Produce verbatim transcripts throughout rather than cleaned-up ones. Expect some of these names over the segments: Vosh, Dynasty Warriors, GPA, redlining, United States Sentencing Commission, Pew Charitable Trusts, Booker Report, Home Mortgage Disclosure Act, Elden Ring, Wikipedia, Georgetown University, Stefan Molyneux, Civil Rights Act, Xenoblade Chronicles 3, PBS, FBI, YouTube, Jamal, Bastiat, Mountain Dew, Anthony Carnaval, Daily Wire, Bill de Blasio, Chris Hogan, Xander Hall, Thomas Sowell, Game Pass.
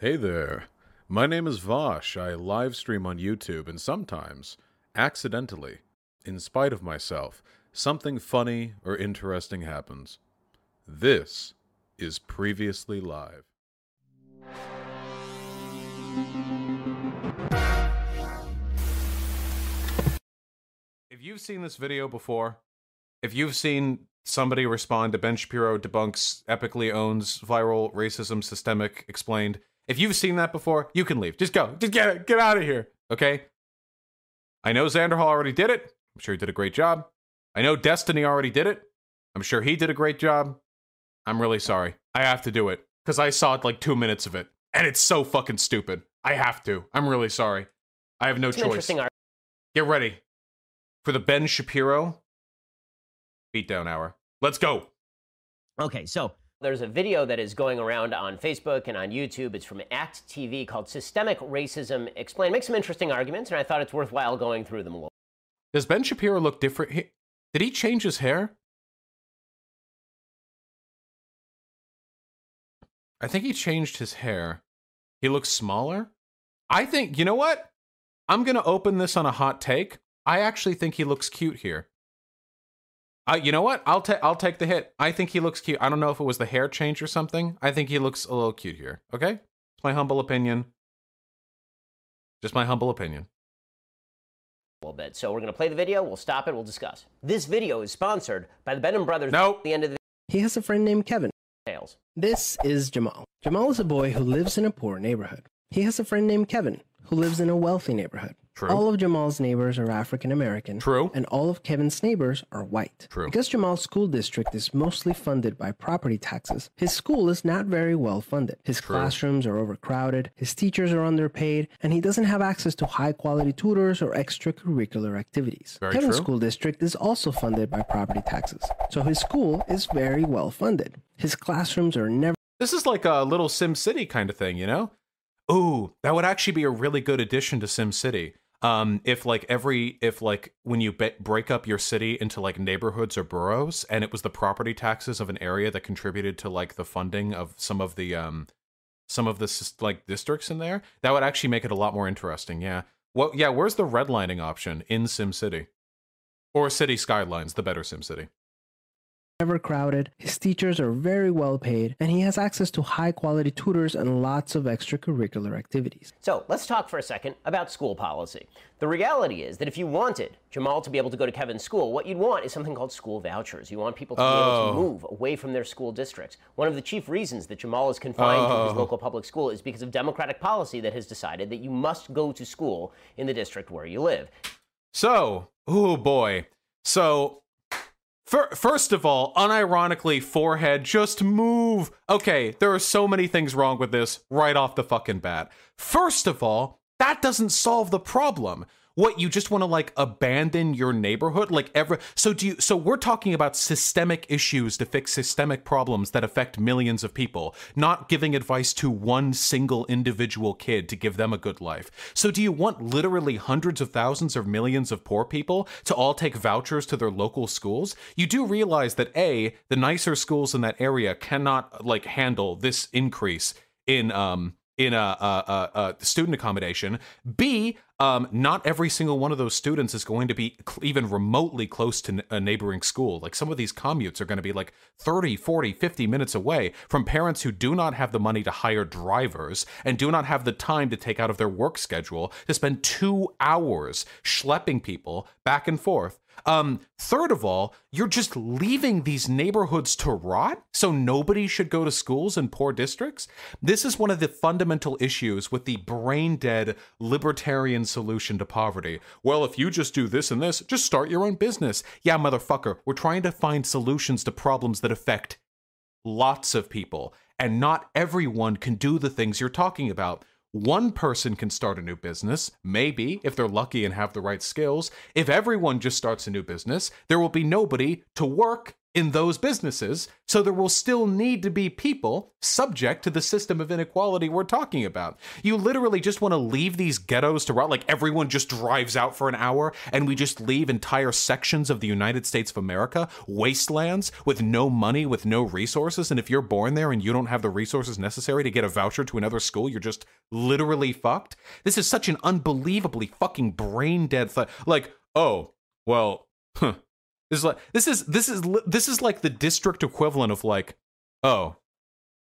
Hey there, my name is Vosh. I live stream on YouTube and sometimes, accidentally, in spite of myself, something funny or interesting happens. This is Previously Live. If you've seen this video before, if you've seen somebody respond to Ben Shapiro debunks, epically owns viral racism systemic explained, if you've seen that before, you can leave. Just go. Just get it. Get out of here. Okay? I know Xander Hall already did it. I'm sure he did a great job. I know Destiny already did it. I'm sure he did a great job. I'm really sorry. I have to do it. Because I saw like two minutes of it. And it's so fucking stupid. I have to. I'm really sorry. I have no That's choice. Art- Get ready for the Ben Shapiro beatdown hour. Let's go. Okay, so there's a video that is going around on Facebook and on YouTube. It's from Act T V called Systemic Racism Explained. Makes some interesting arguments, and I thought it's worthwhile going through them a little. Does Ben Shapiro look different? He, did he change his hair? I think he changed his hair. He looks smaller. I think, you know what? I'm going to open this on a hot take. I actually think he looks cute here. Uh, you know what? I'll take I'll take the hit. I think he looks cute. I don't know if it was the hair change or something. I think he looks a little cute here. Okay? It's my humble opinion. Just my humble opinion. A little bit. So we're going to play the video. We'll stop it. We'll discuss. This video is sponsored by the Ben and Brothers. No. Nope. The end of the He has a friend named Kevin. Tales. This is Jamal. Jamal is a boy who lives in a poor neighborhood. He has a friend named Kevin who lives in a wealthy neighborhood. True. All of Jamal's neighbors are African-American. True. And all of Kevin's neighbors are white. True. Because Jamal's school district is mostly funded by property taxes, his school is not very well funded. His True. Classrooms are overcrowded, his teachers are underpaid, and he doesn't have access to high-quality tutors or extracurricular activities. Very Kevin's true. School district is also funded by property taxes, so his school is very well funded. His classrooms are never... This is like a little SimCity kind of thing, you know? Ooh, that would actually be a really good addition to SimCity. Um, if like every, if like when you be- break up your city into like neighborhoods or boroughs, and it was the property taxes of an area that contributed to like the funding of some of the, um, some of the like districts in there, that would actually make it a lot more interesting. Yeah. Well, yeah. Where's the redlining option in SimCity or City Skylines, the better SimCity? Overcrowded, his teachers are very well paid, and he has access to high-quality tutors and lots of extracurricular activities. So let's talk for a second about school policy. The reality is that if you wanted Jamal to be able to go to Kevin's school, what you'd want is something called school vouchers. You want people to oh. be able to move away from their school districts. One of the chief reasons that Jamal is confined oh. to his local public school is because of Democratic policy that has decided that you must go to school in the district where you live. So, oh boy. So... First of all, unironically, forehead, just move. Okay, there are so many things wrong with this right off the fucking bat. First of all, that doesn't solve the problem. What, you just want to, like, abandon your neighborhood? Like, every... So do you... So we're talking about systemic issues to fix systemic problems that affect millions of people, not giving advice to one single individual kid to give them a good life. So do you want literally hundreds of thousands or millions of poor people to all take vouchers to their local schools? You do realize that, A, the nicer schools in that area cannot, like, handle this increase in, um... in a uh, uh, uh, student accommodation. B, um, not every single one of those students is going to be cl- even remotely close to n- a neighboring school. Like some of these commutes are going to be like thirty, forty, fifty minutes away from parents who do not have the money to hire drivers and do not have the time to take out of their work schedule to spend two hours schlepping people back and forth. Um, third of all, you're just leaving these neighborhoods to rot, so nobody should go to schools in poor districts? This is one of the fundamental issues with the brain-dead libertarian solution to poverty. Well, if you just do this and this, just start your own business. Yeah, motherfucker, we're trying to find solutions to problems that affect lots of people, and not everyone can do the things you're talking about. One person can start a new business, maybe, if they're lucky and have the right skills. If everyone just starts a new business, there will be nobody to work in those businesses, so there will still need to be people subject to the system of inequality we're talking about. You literally just want to leave these ghettos to rot, like everyone just drives out for an hour and we just leave entire sections of the United States of America, wastelands, with no money, with no resources, and if you're born there and you don't have the resources necessary to get a voucher to another school, you're just literally fucked? This is such an unbelievably fucking brain-dead thought. Like, oh, well, huh. This is like this is this is this is like the district equivalent of like, oh,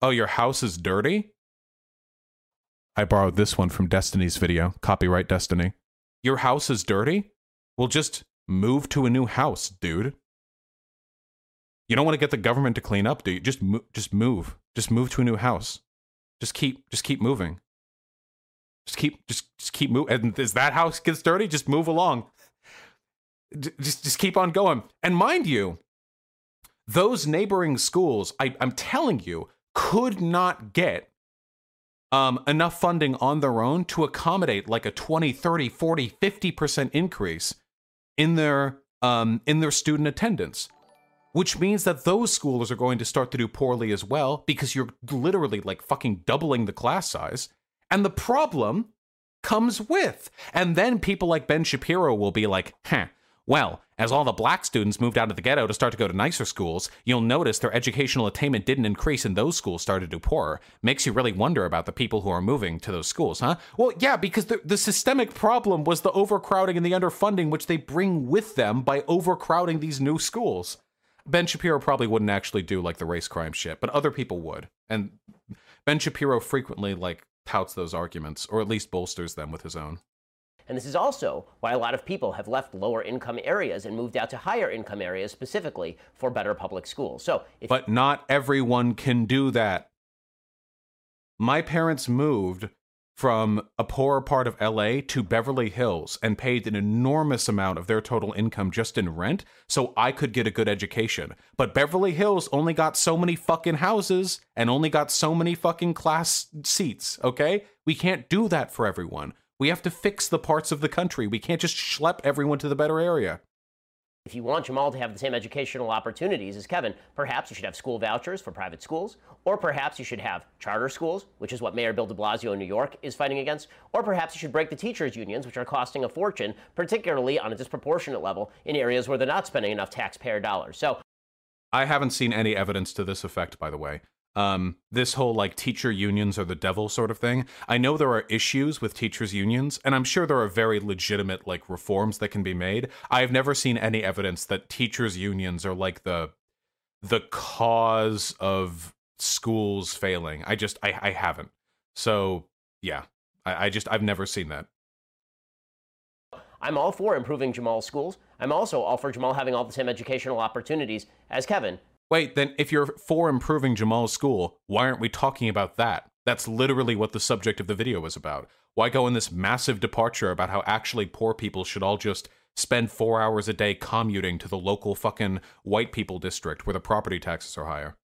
oh, your house is dirty. I borrowed this one from Destiny's video. Copyright Destiny. Your house is dirty? Well, just move to a new house, dude. You don't want to get the government to clean up, do you? Just mo- just move. Just move to a new house. Just keep just keep moving. Just keep just just keep moving. And as that house gets dirty, just move along. Just, just keep on going. And mind you, those neighboring schools, I, I'm telling you, could not get um, enough funding on their own to accommodate like a twenty, thirty, forty, fifty percent increase in their um, in their student attendance, which means that those schools are going to start to do poorly as well, because you're literally like fucking doubling the class size. And the problem comes with, and then people like Ben Shapiro will be like, huh, well, as all the black students moved out of the ghetto to start to go to nicer schools, you'll notice their educational attainment didn't increase and those schools started to do poorer. Makes you really wonder about the people who are moving to those schools, huh? Well, yeah, because the, the systemic problem was the overcrowding and the underfunding, which they bring with them by overcrowding these new schools. Ben Shapiro probably wouldn't actually do, like, the race crime shit, but other people would. And Ben Shapiro frequently, like, touts those arguments, or at least bolsters them with his own. And this is also why a lot of people have left lower income areas and moved out to higher income areas specifically for better public schools. So, if But not everyone can do that. My parents moved from a poorer part of L A to Beverly Hills and paid an enormous amount of their total income just in rent so I could get a good education. But Beverly Hills only got so many fucking houses and only got so many fucking class seats, okay? We can't do that for everyone. We have to fix the parts of the country. We can't just schlep everyone to the better area. If you want Jamal to have the same educational opportunities as Kevin, perhaps you should have school vouchers for private schools, or perhaps you should have charter schools, which is what Mayor Bill de Blasio in New York is fighting against, or perhaps you should break the teachers' unions, which are costing a fortune, particularly on a disproportionate level in areas where they're not spending enough taxpayer dollars. So, I haven't seen any evidence to this effect, by the way. Um, this whole like teacher unions are the devil sort of thing. I know there are issues with teachers unions, and I'm sure there are very legitimate like reforms that can be made. I've never seen any evidence that teachers unions are like the the cause of schools failing. I just I, I haven't. So yeah, I, I just I've never seen that. I'm all for improving Jamal's schools. I'm also all for Jamal having all the same educational opportunities as Kevin. Wait, then if you're for improving Jamal's school, why aren't we talking about that? That's literally what the subject of the video was about. Why go in this massive departure about how actually poor people should all just spend four hours a day commuting to the local fucking white people district where the property taxes are higher?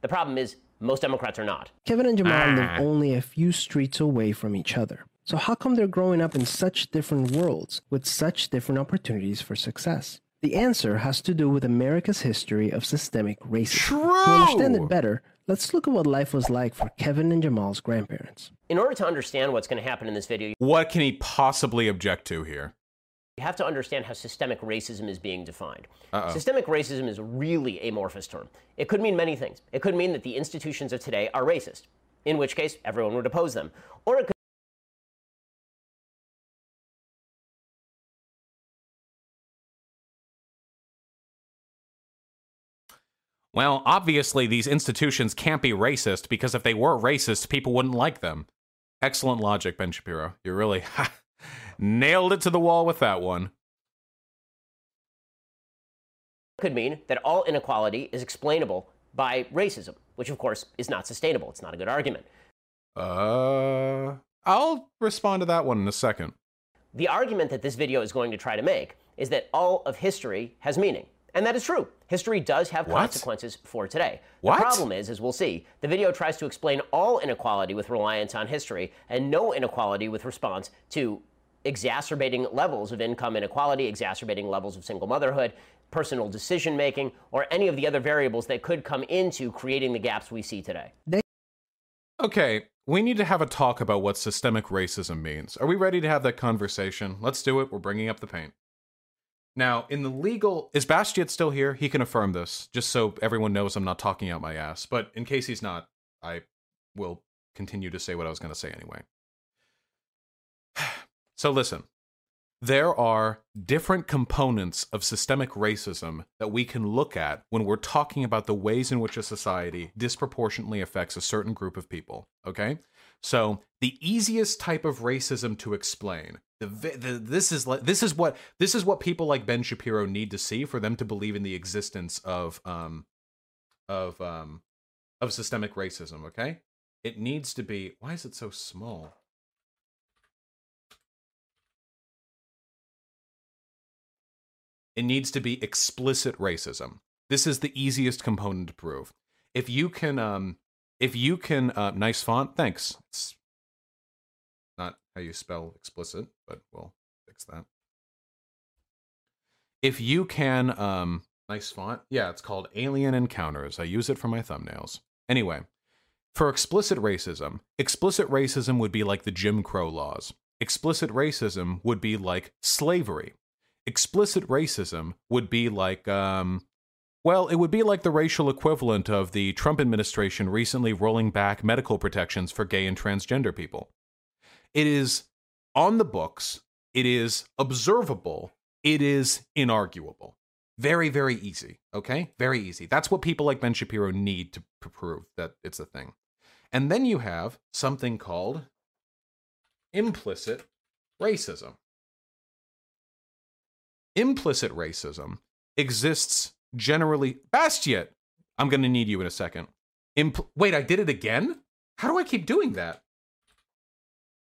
The problem is, most Democrats are not. Kevin and Jamal ah. live only a few streets away from each other. So how come they're growing up in such different worlds with such different opportunities for success? The answer has to do with America's history of systemic racism. True. To understand it better, let's look at what life was like for Kevin and Jamal's grandparents. In order to understand what's going to happen in this video, what can he possibly object to here? You have to understand how systemic racism is being defined. Uh-oh. Systemic racism is a really amorphous term. It could mean many things. It could mean that the institutions of today are racist, in which case everyone would oppose them. Or it could Well, obviously these institutions can't be racist, because if they were racist, people wouldn't like them. Excellent logic, Ben Shapiro. You really ha, nailed it to the wall with that one. Could mean that all inequality is explainable by racism, which of course is not sustainable. It's not a good argument. Uh, I'll respond to that one in a second. The argument that this video is going to try to make is that all of history has meaning. And that is true. History does have what? consequences for today. What? The problem is, as we'll see, the video tries to explain all inequality with reliance on history and no inequality with response to exacerbating levels of income inequality, exacerbating levels of single motherhood, personal decision-making, or any of the other variables that could come into creating the gaps we see today. Okay, we need to have a talk about what systemic racism means. Are we ready to have that conversation? Let's do it. We're bringing up the paint. Now, in the legal... Is Bastiat still here? He can affirm this, just so everyone knows I'm not talking out my ass. But in case he's not, I will continue to say what I was going to say anyway. So listen, there are different components of systemic racism that we can look at when we're talking about the ways in which a society disproportionately affects a certain group of people, okay? So the easiest type of racism to explain, the, the, this is like, this is what this is what people like Ben Shapiro need to see for them to believe in the existence of um of um of systemic racism, okay? It needs to be, why is it so small? It needs to be explicit racism. This is the easiest component to prove. If you can, um, if you can, uh, nice font, thanks. It's not how you spell explicit, but we'll fix that. If you can, um, nice font. Yeah, it's called Alien Encounters. I use it for my thumbnails. Anyway, for explicit racism, explicit racism would be like the Jim Crow laws. Explicit racism would be like slavery. Explicit racism would be like, um, well, it would be like the racial equivalent of the Trump administration recently rolling back medical protections for gay and transgender people. It is on the books, it is observable, it is inarguable. Very, very easy, okay? Very easy. That's what people like Ben Shapiro need to prove that it's a thing. And then you have something called implicit racism. Implicit racism exists generally... Bastiat, I'm going to need you in a second. Impl Wait, I did it again? How do I keep doing that?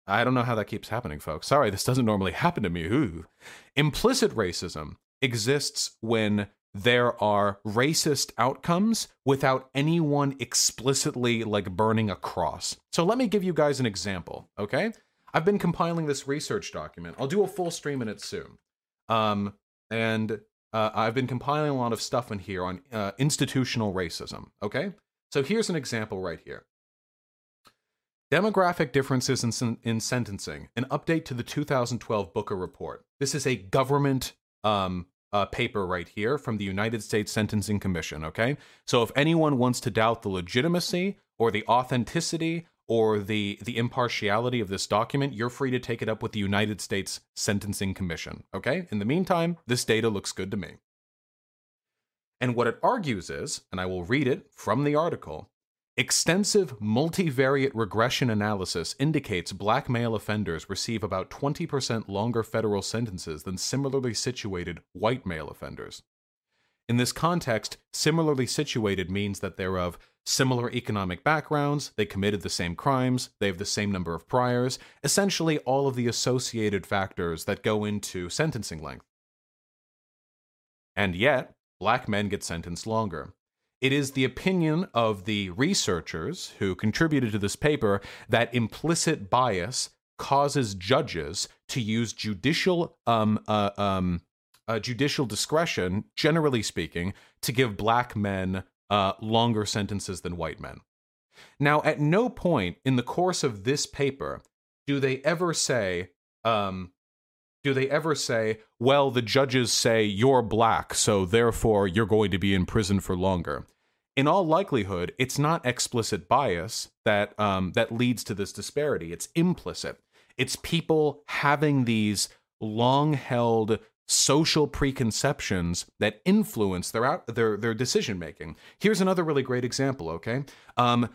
I don't know how that keeps happening, folks. Sorry, this doesn't normally happen to me. Ooh. Implicit racism exists when there are racist outcomes without anyone explicitly, like, burning a cross. So let me give you guys an example, okay? I've been compiling this research document. I'll do a full stream in it soon. Um... And uh, I've been compiling a lot of stuff in here on uh, institutional racism, okay? So here's an example right here. Demographic differences in, sen in sentencing, an update to the two thousand twelve Booker Report. This is a government um, uh, paper right here from the United States Sentencing Commission, okay? So if anyone wants to doubt the legitimacy or the authenticity or the, the impartiality of this document, you're free to take it up with the United States Sentencing Commission, okay? In the meantime, this data looks good to me. And what it argues is, and I will read it from the article, extensive multivariate regression analysis indicates black male offenders receive about twenty percent longer federal sentences than similarly situated white male offenders. In this context, similarly situated means that they're of similar economic backgrounds, they committed the same crimes, they have the same number of priors, essentially all of the associated factors that go into sentencing length. And yet, black men get sentenced longer. It is the opinion of the researchers who contributed to this paper that implicit bias causes judges to use judicial, um, uh, um, Uh, judicial discretion, generally speaking, to give black men uh, longer sentences than white men. Now, at no point in the course of this paper do they ever say, um, do they ever say, well, the judges say you're black, so therefore you're going to be in prison for longer. In all likelihood, it's not explicit bias that um, that leads to this disparity. It's implicit. It's people having these long-held social preconceptions that influence their out, their their decision making. Here's another really great example, okay? Um,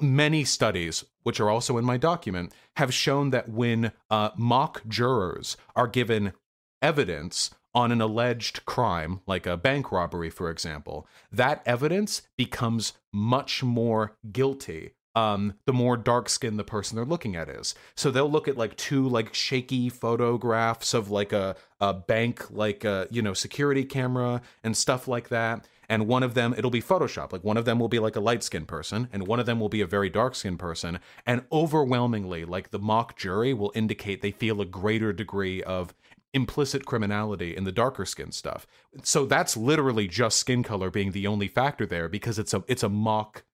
many studies, which are also in my document, have shown that when uh, mock jurors are given evidence on an alleged crime, like a bank robbery, for example, that evidence becomes much more guilty Um, the more dark-skinned the person they're looking at is. So they'll look at like two like shaky photographs of like a, a bank, like a, you know, security camera and stuff like that. And one of them, it'll be Photoshop. Like one of them will be like a light-skinned person and one of them will be a very dark-skinned person. And overwhelmingly, like the mock jury will indicate they feel a greater degree of implicit criminality in the darker skin stuff. So that's literally just skin color being the only factor there, because it's a it's a mock,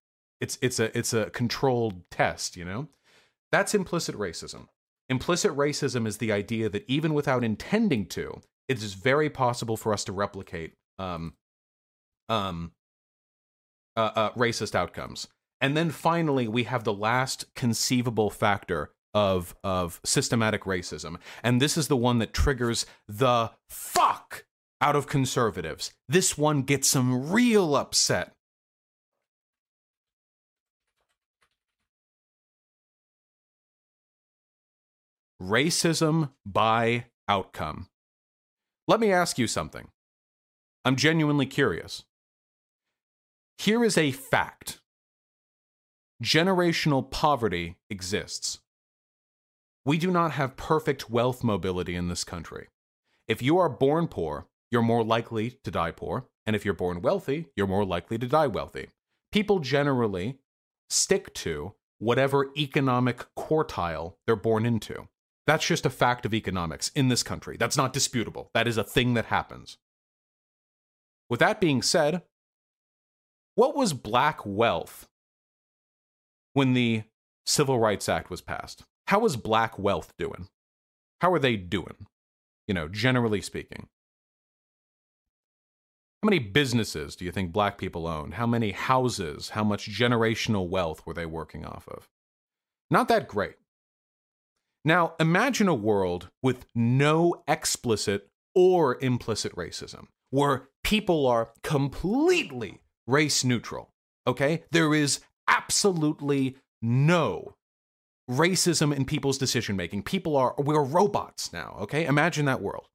it's it's a it's a controlled test, you know? That's implicit racism. Implicit racism is the idea that even without intending to, it is very possible for us to replicate um, um, uh, uh, racist outcomes. And then finally, we have the last conceivable factor of of systematic racism. And this is the one that triggers the fuck out of conservatives. This one gets some real upset. Racism by outcome. Let me ask you something. I'm genuinely curious. Here is a fact. Generational poverty exists. We do not have perfect wealth mobility in this country. If you are born poor, you're more likely to die poor, and if you're born wealthy, you're more likely to die wealthy. People generally stick to whatever economic quartile they're born into. That's just a fact of economics in this country. That's not disputable. That is a thing that happens. With that being said, what was black wealth when the Civil Rights Act was passed? How is black wealth doing? How are they doing? You know, generally speaking. How many businesses do you think black people owned? How many houses? How much generational wealth were they working off of? Not that great. Now, imagine a world with no explicit or implicit racism, where people are completely race neutral, okay? There is absolutely no racism in people's decision-making. People are, we're robots now, okay? Imagine that world.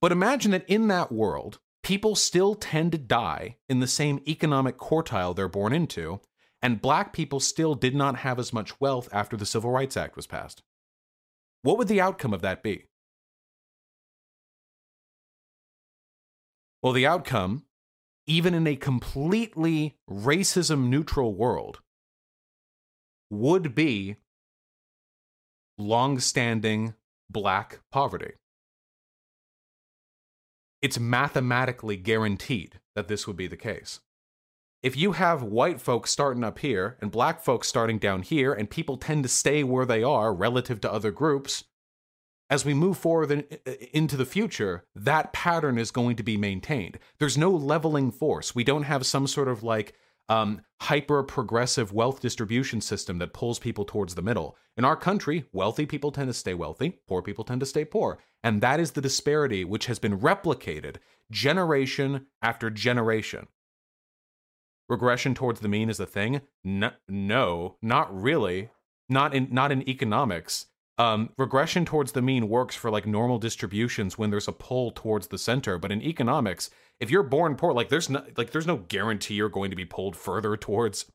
But imagine that in that world, people still tend to die in the same economic quartile they're born into, and black people still did not have as much wealth after the Civil Rights Act was passed. What would the outcome of that be? Well, the outcome, even in a completely racism-neutral world, would be long-standing black poverty. It's mathematically guaranteed that this would be the case. If you have white folks starting up here and black folks starting down here, and people tend to stay where they are relative to other groups, as we move forward in, into the future, that pattern is going to be maintained. There's no leveling force. We don't have some sort of like um, hyper-progressive wealth distribution system that pulls people towards the middle. In our country, wealthy people tend to stay wealthy, poor people tend to stay poor. And that is the disparity which has been replicated generation after generation. Regression towards the mean is the thing? No, no, not really. Not in not in economics. Um, regression towards the mean works for like normal distributions when there's a pull towards the center. But in economics, if you're born poor, like there's no like there's no guarantee you're going to be pulled further towards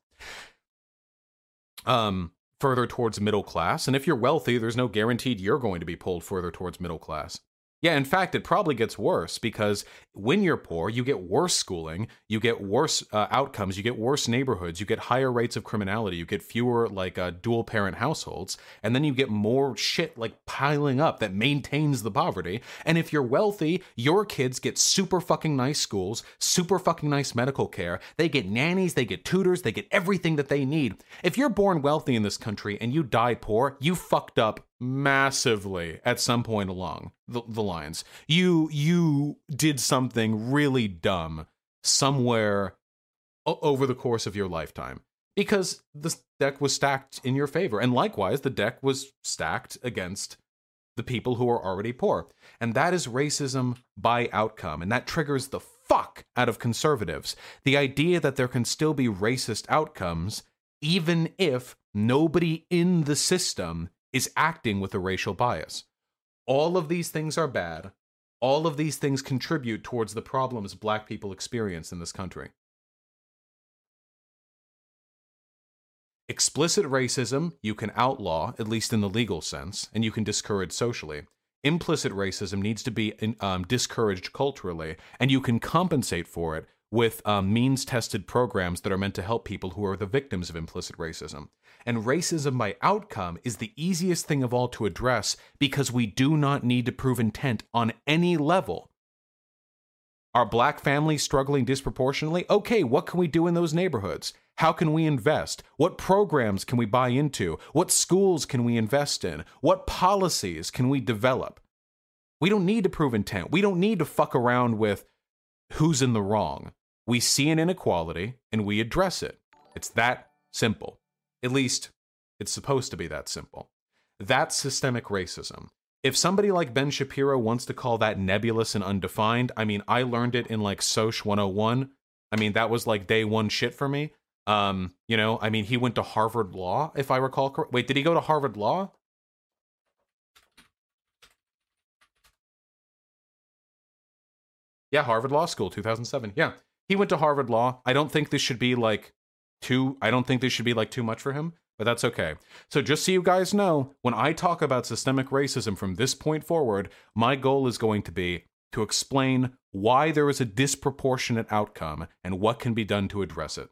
um further towards middle class. And if you're wealthy, there's no guarantee you're going to be pulled further towards middle class. Yeah, in fact, it probably gets worse, because when you're poor, you get worse schooling, you get worse uh, outcomes, you get worse neighborhoods, you get higher rates of criminality, you get fewer like uh, dual-parent households, and then you get more shit like piling up that maintains the poverty. And if you're wealthy, your kids get super fucking nice schools, super fucking nice medical care, they get nannies, they get tutors, they get everything that they need. If you're born wealthy in this country and you die poor, you fucked up massively at some point along the, the lines. You you did something really dumb somewhere o- over the course of your lifetime, because the deck was stacked in your favor. And likewise, the deck was stacked against the people who are already poor. And that is racism by outcome. And that triggers the fuck out of conservatives. The idea that there can still be racist outcomes even if nobody in the system is acting with a racial bias. All of these things are bad. All of these things contribute towards the problems black people experience in this country. Explicit racism you can outlaw, at least in the legal sense, and you can discourage socially. Implicit racism needs to be um, discouraged culturally, and you can compensate for it with um, means-tested programs that are meant to help people who are the victims of implicit racism. And racism by outcome is the easiest thing of all to address because we do not need to prove intent on any level. Are black families struggling disproportionately? Okay, what can we do in those neighborhoods? How can we invest? What programs can we buy into? What schools can we invest in? What policies can we develop? We don't need to prove intent. We don't need to fuck around with who's in the wrong. We see an inequality and we address it. It's that simple. At least, it's supposed to be that simple. That's systemic racism. If somebody like Ben Shapiro wants to call that nebulous and undefined, I mean, I learned it in like Soch one oh one. I mean, that was like day one shit for me. Um, you know, I mean, he went to Harvard Law, if I recall correctly. Wait, did he go to Harvard Law? Yeah, Harvard Law School, two thousand seven. Yeah, he went to Harvard Law. I don't think this should be like too, I don't think this should be like too much for him. But that's okay. So just so you guys know, when I talk about systemic racism from this point forward, my goal is going to be to explain why there is a disproportionate outcome and what can be done to address it.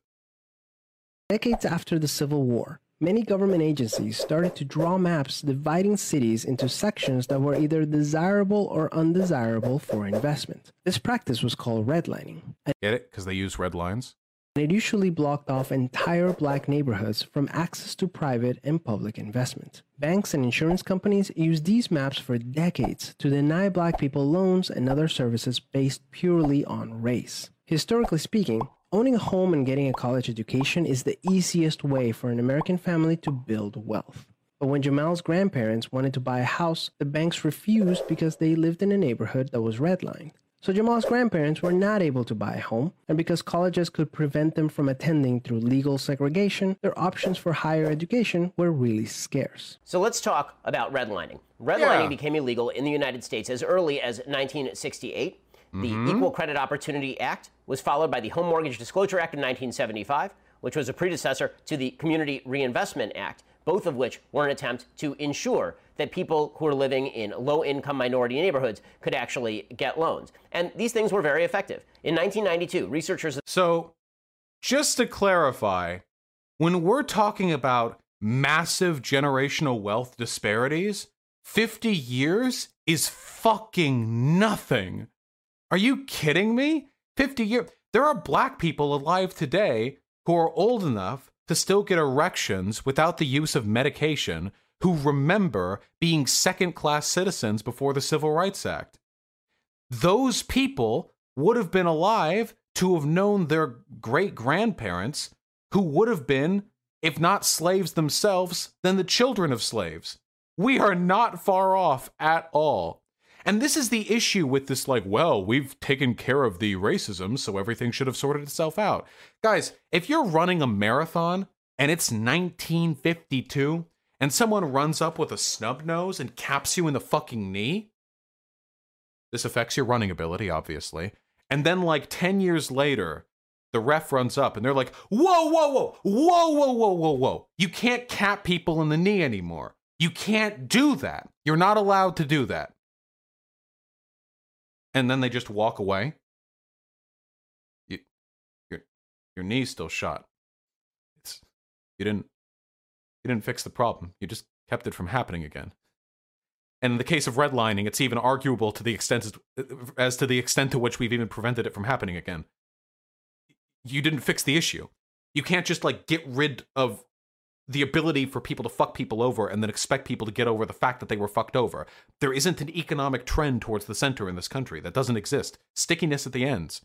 Decades after the Civil War, many government agencies started to draw maps dividing cities into sections that were either desirable or undesirable for investment. This practice was called redlining. Get it? Because they use red lines? And it usually blocked off entire black neighborhoods from access to private and public investment. Banks and insurance companies used these maps for decades to deny black people loans and other services based purely on race. Historically speaking, owning a home and getting a college education is the easiest way for an American family to build wealth. But when Jamal's grandparents wanted to buy a house, the banks refused because they lived in a neighborhood that was redlined. So Jamal's grandparents were not able to buy a home, and because colleges could prevent them from attending through legal segregation, their options for higher education were really scarce. So let's talk about redlining. Redlining yeah. became illegal in the United States as early as nineteen sixty-eight. Mm-hmm. The Equal Credit Opportunity Act was followed by the Home Mortgage Disclosure Act in nineteen seventy-five, which was a predecessor to the Community Reinvestment Act, both of which were an attempt to ensure that people who are living in low-income minority neighborhoods could actually get loans. And these things were very effective. In nineteen ninety-two, researchers... So, just to clarify, when we're talking about massive generational wealth disparities, fifty years is fucking nothing. Are you kidding me? fifty years... There are black people alive today who are old enough to still get erections without the use of medication, who remember being second-class citizens before the Civil Rights Act. Those people would have been alive to have known their great-grandparents, who would have been, if not slaves themselves, then the children of slaves. We are not far off at all. And this is the issue with this, like, well, we've taken care of the racism, so everything should have sorted itself out. Guys, if you're running a marathon and it's nineteen fifty-two and someone runs up with a snub nose and caps you in the fucking knee, this affects your running ability, obviously. And then, like, ten years later, the ref runs up and they're like, whoa, whoa, whoa, whoa, whoa, whoa, whoa, whoa. You can't cap people in the knee anymore. You can't do that. You're not allowed to do that. And then they just walk away. You, your, your knee's still shot. It's, you didn't, you didn't fix the problem. You just kept it from happening again. And in the case of redlining, it's even arguable to the extent as, as to the extent to which we've even prevented it from happening again. You didn't fix the issue. You can't just like get rid of the ability for people to fuck people over and then expect people to get over the fact that they were fucked over. There isn't an economic trend towards the center in this country. That doesn't exist. Stickiness at the ends.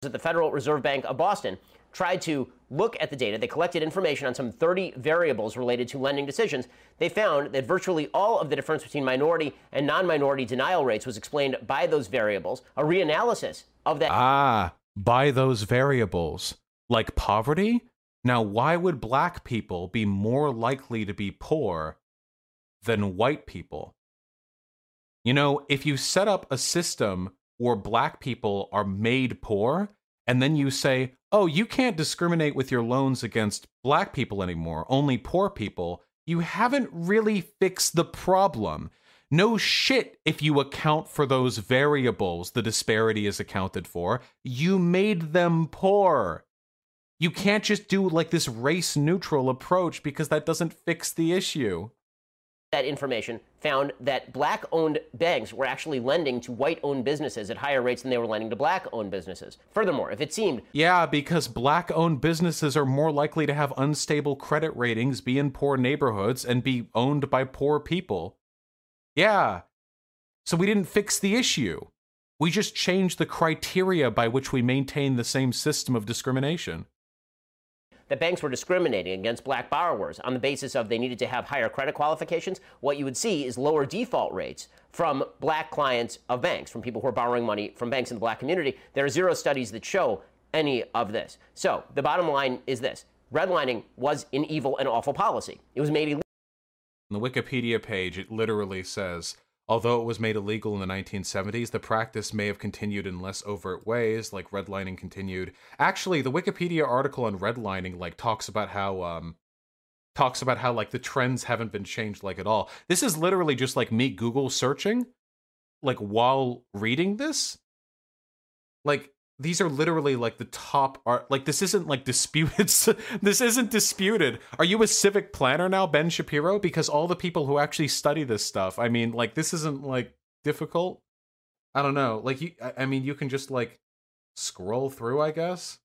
The Federal Reserve Bank of Boston tried to look at the data. They collected information on some thirty variables related to lending decisions. They found that virtually all of the difference between minority and non-minority denial rates was explained by those variables. A reanalysis of that... Ah, by those variables. Like poverty? Now, why would black people be more likely to be poor than white people? You know, if you set up a system where black people are made poor, and then you say, oh, you can't discriminate with your loans against black people anymore, only poor people, you haven't really fixed the problem. No shit, if you account for those variables the disparity is accounted for, you made them poor. You can't just do like this race-neutral approach because that doesn't fix the issue. That information found that black-owned banks were actually lending to white-owned businesses at higher rates than they were lending to black-owned businesses. Furthermore, if it seemed... Yeah, because black-owned businesses are more likely to have unstable credit ratings, be in poor neighborhoods, and be owned by poor people. Yeah. So we didn't fix the issue. We just changed the criteria by which we maintain the same system of discrimination. That banks were discriminating against black borrowers on the basis of they needed to have higher credit qualifications, what you would see is lower default rates from black clients of banks, from people who are borrowing money from banks in the black community. There are zero studies that show any of this. So the bottom line is this. Redlining was an evil and awful policy. It was made illegal. On the Wikipedia page, it literally says, although it was made illegal in the nineteen seventies, the practice may have continued in less overt ways, like redlining continued. Actually, the Wikipedia article on redlining, like, talks about how, um, talks about how, like, the trends haven't been changed, like, at all. This is literally just, like, me Google searching, like, while reading this. Like, these are literally, like, the top art. Like, this isn't, like, disputed. This isn't disputed. Are you a civic planner now, Ben Shapiro? Because all the people who actually study this stuff, I mean, like, this isn't, like, difficult. I don't know. Like, you, I mean, you can just, like, scroll through, I guess.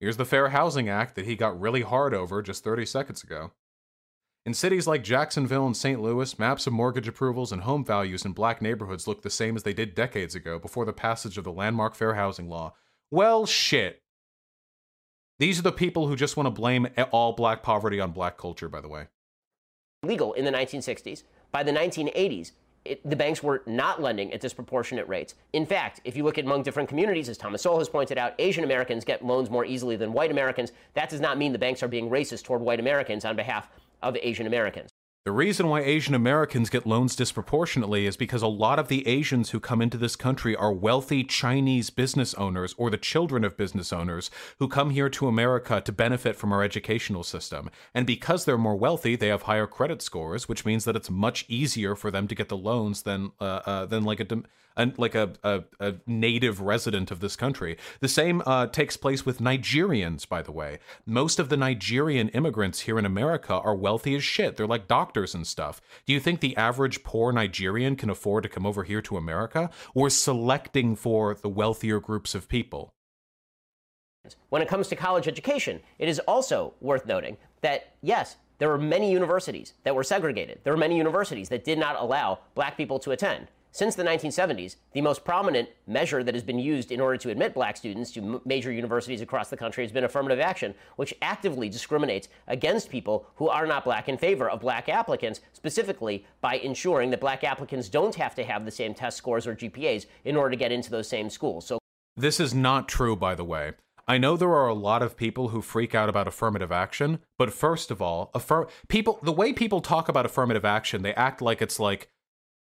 Here's the Fair Housing Act that he got really hard over just thirty seconds ago. In cities like Jacksonville and Saint Louis, maps of mortgage approvals and home values in black neighborhoods look the same as they did decades ago before the passage of the landmark Fair Housing Law. Well, shit. These are the people who just want to blame all black poverty on black culture, by the way. Legal in the nineteen sixties. By the nineteen eighties, it, the banks were not lending at disproportionate rates. In fact, if you look at among different communities, as Thomas Sowell has pointed out, Asian Americans get loans more easily than white Americans. That does not mean the banks are being racist toward white Americans on behalf of of Asian Americans. The reason why Asian Americans get loans disproportionately is because a lot of the Asians who come into this country are wealthy Chinese business owners or the children of business owners who come here to America to benefit from our educational system. And because they're more wealthy, they have higher credit scores, which means that it's much easier for them to get the loans than uh, uh, than like a like a, a, a native resident of this country. The same uh, takes place with Nigerians, by the way. Most of the Nigerian immigrants here in America are wealthy as shit. They're like doctors and stuff. Do you think the average poor Nigerian can afford to come over here to America? We're selecting for the wealthier groups of people. When it comes to college education, it is also worth noting that, yes, there were many universities that were segregated. There were many universities that did not allow black people to attend. Since the nineteen seventies, the most prominent measure that has been used in order to admit black students to m- major universities across the country has been affirmative action, which actively discriminates against people who are not black in favor of black applicants, specifically by ensuring that black applicants don't have to have the same test scores or G P As in order to get into those same schools. So this is not true, by the way. I know there are a lot of people who freak out about affirmative action, but first of all, affirm- people, the way people talk about affirmative action, they act like it's like,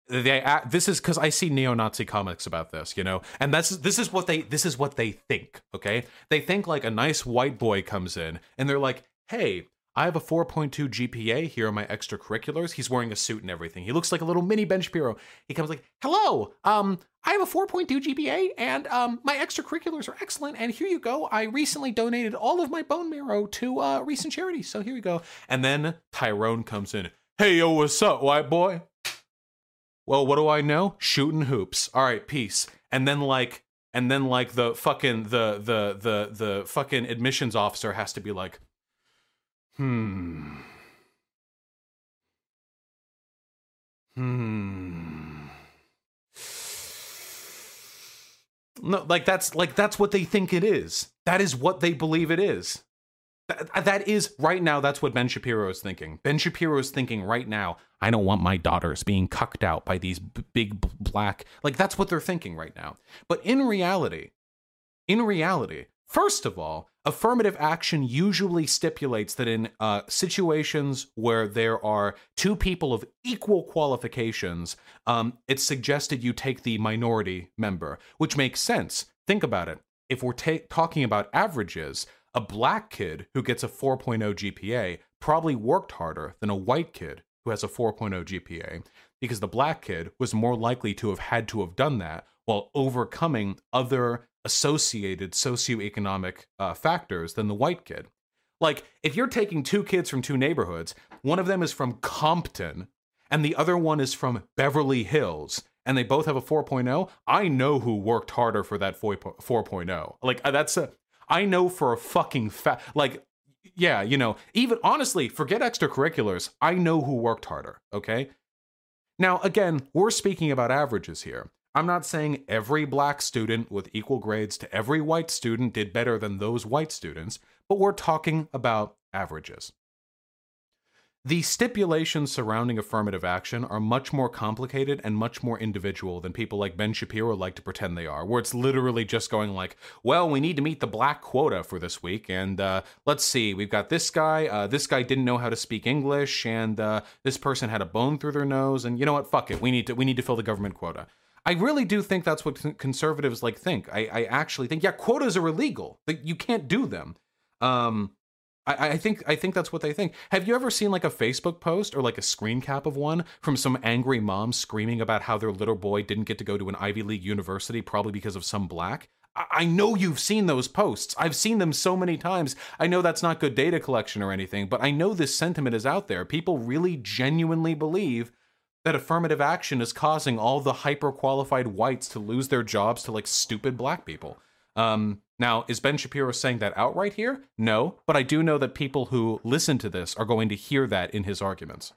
They act, this is because I see neo-Nazi comics about this, you know, and that's this is what they this is what they think. OK, they think like a nice white boy comes in and they're like, hey, I have a four point two G P A. Here are my extracurriculars. He's wearing a suit and everything. He looks like a little mini Ben Shapiro. He comes like, hello, um, I have a four point two G P A and um, my extracurriculars are excellent. And here you go. I recently donated all of my bone marrow to uh, recent charities. So here you go. And then Tyrone comes in. Hey, yo, what's up, white boy? Well, what do I know? Shooting hoops. All right, peace. And then like, and then like the fucking, the, the, the, the fucking admissions officer has to be like, hmm. Hmm. No, like that's, like that's what they think it is. That is what they believe it is. That is, right now, that's what Ben Shapiro is thinking. Ben Shapiro is thinking right now, I don't want my daughters being cucked out by these b- big b- black... Like, that's what they're thinking right now. But in reality, in reality, first of all, affirmative action usually stipulates that in uh, situations where there are two people of equal qualifications, um, it's suggested you take the minority member, which makes sense. Think about it. If we're ta- talking about averages... A black kid who gets a four point oh G P A probably worked harder than a white kid who has a four point oh G P A, because the black kid was more likely to have had to have done that while overcoming other associated socioeconomic uh, factors than the white kid. Like, if you're taking two kids from two neighborhoods, one of them is from Compton and the other one is from Beverly Hills, and they both have a four point oh, I know who worked harder for that four point oh. Like, that's a, I know for a fucking fact, like, yeah, you know, even honestly, forget extracurriculars, I know who worked harder, okay? Now, again, we're speaking about averages here. I'm not saying every black student with equal grades to every white student did better than those white students, but we're talking about averages. The stipulations surrounding affirmative action are much more complicated and much more individual than people like Ben Shapiro like to pretend they are, where it's literally just going like, well, we need to meet the black quota for this week, and uh, let's see, we've got this guy, uh, this guy didn't know how to speak English, and uh, this person had a bone through their nose, and you know what, fuck it, we need to, we need to fill the government quota. I really do think that's what conservatives like think. I, I actually think, yeah, quotas are illegal, you can't do them. Um... I, I think I think that's what they think. Have you ever seen like a Facebook post or like a screen cap of one from some angry mom screaming about how their little boy didn't get to go to an Ivy League university, probably because of some black? I, I know you've seen those posts. I've seen them so many times. I know that's not good data collection or anything, but I know this sentiment is out there. People really genuinely believe that affirmative action is causing all the hyper-qualified whites to lose their jobs to like stupid black people. Um, now, is Ben Shapiro saying that outright here? No, but I do know that people who listen to this are going to hear that in his arguments.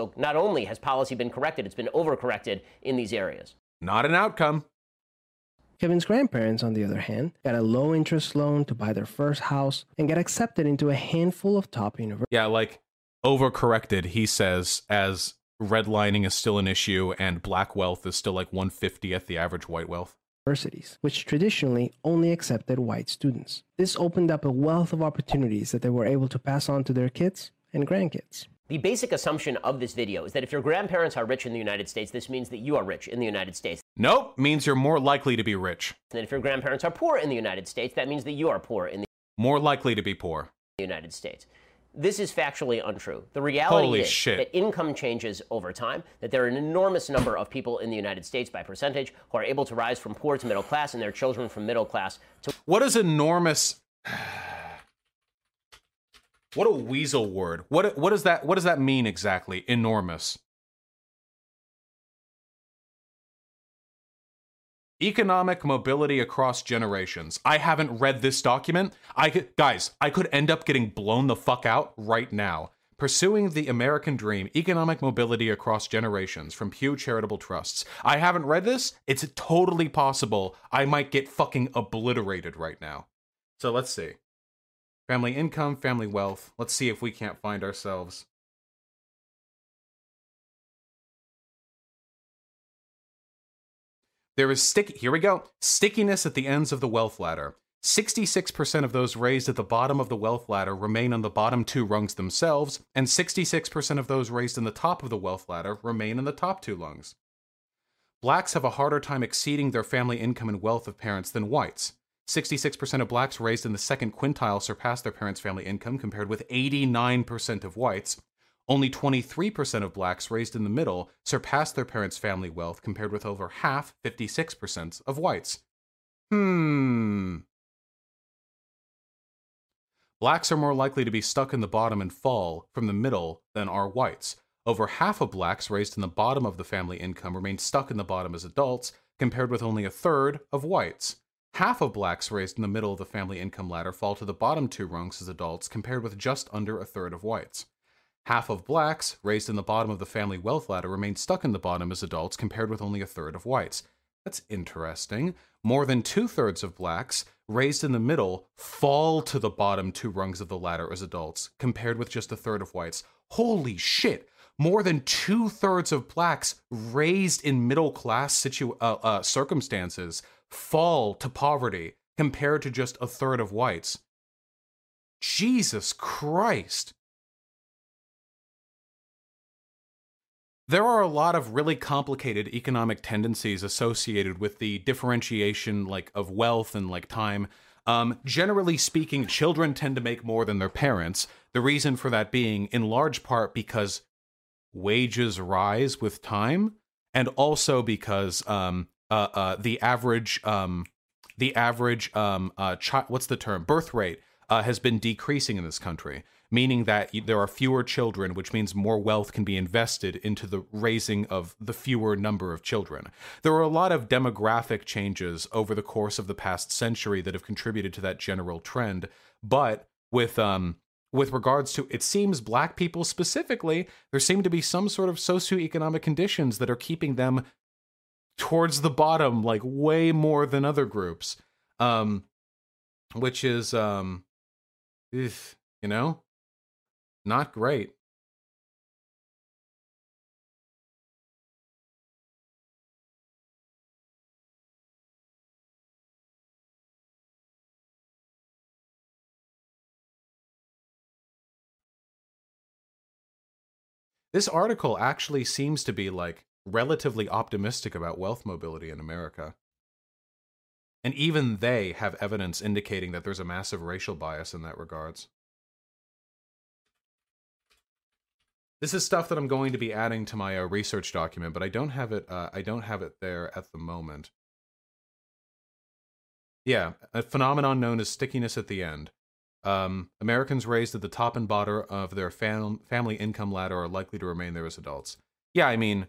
So not only has policy been corrected, it's been overcorrected in these areas. Not an outcome. Kevin's grandparents, on the other hand, got a low-interest loan to buy their first house and got accepted into a handful of top universities. Yeah, like, overcorrected, he says, as redlining is still an issue and black wealth is still like one fiftieth the average white wealth. Universities, which traditionally only accepted white students. This opened up a wealth of opportunities that they were able to pass on to their kids and grandkids. The basic assumption of this video is that if your grandparents are rich in the United States, this means that you are rich in the United States. Nope, means you're more likely to be rich. And if your grandparents are poor in the United States, that means that you are poor in the more likely to be poor in the United States. This is factually untrue. The reality Holy is shit. that income changes over time, that there are an enormous number of people in the United States by percentage who are able to rise from poor to middle class and their children from middle class to... What is enormous... What a weasel word. What, what, is that, what does that mean exactly? Enormous. Economic mobility across generations. I haven't read this document. I could, guys, I could end up getting blown the fuck out right now. Pursuing the American Dream, Economic Mobility Across Generations from Pew Charitable Trusts. I haven't read this. It's totally possible I might get fucking obliterated right now. So let's see. Family income, family wealth. Let's see if we can't find ourselves. There is sticky, here we go, stickiness at the ends of the wealth ladder. sixty-six percent of those raised at the bottom of the wealth ladder remain on the bottom two rungs themselves, and sixty-six percent of those raised in the top of the wealth ladder remain in the top two rungs. Blacks have a harder time exceeding their family income and wealth of parents than whites. sixty-six percent of blacks raised in the second quintile surpass their parents' family income compared with eighty-nine percent of whites. Only twenty-three percent of blacks raised in the middle surpassed their parents' family wealth compared with over half, fifty-six percent, of whites. Hmm. Blacks are more likely to be stuck in the bottom and fall from the middle than are whites. Over half of blacks raised in the bottom of the family income remain stuck in the bottom as adults compared with only a third of whites. Half of blacks raised in the middle of the family income ladder fall to the bottom two rungs as adults compared with just under a third of whites. Half of blacks raised in the bottom of the family wealth ladder remain stuck in the bottom as adults compared with only a third of whites. That's interesting. More than two-thirds of blacks raised in the middle fall to the bottom two rungs of the ladder as adults compared with just a third of whites. Holy shit! More than two-thirds of blacks raised in middle-class situ uh, uh, circumstances fall to poverty compared to just a third of whites. Jesus Christ! There are a lot of really complicated economic tendencies associated with the differentiation like of wealth and like time. Um, generally speaking, children tend to make more than their parents. The reason for that being in large part because wages rise with time, and also because um, uh, uh, the average um, the average um, uh, chi- what's the term birth rate uh, has been decreasing in this country, meaning that there are fewer children, which means more wealth can be invested into the raising of the fewer number of children. There are a lot of demographic changes over the course of the past century that have contributed to that general trend. But with um, with regards to, it seems, black people specifically, there seem to be some sort of socioeconomic conditions that are keeping them towards the bottom, like way more than other groups, um, which is, um, ugh, you know? Not great. This article actually seems to be, like, relatively optimistic about wealth mobility in America. And even they have evidence indicating that there's a massive racial bias in that regards. This is stuff that I'm going to be adding to my uh, research document, but I don't have it. Uh, I don't have it there at the moment. Yeah, a phenomenon known as stickiness at the end. Um, Americans raised at the top and bottom of their fam family income ladder are likely to remain there as adults. Yeah, I mean,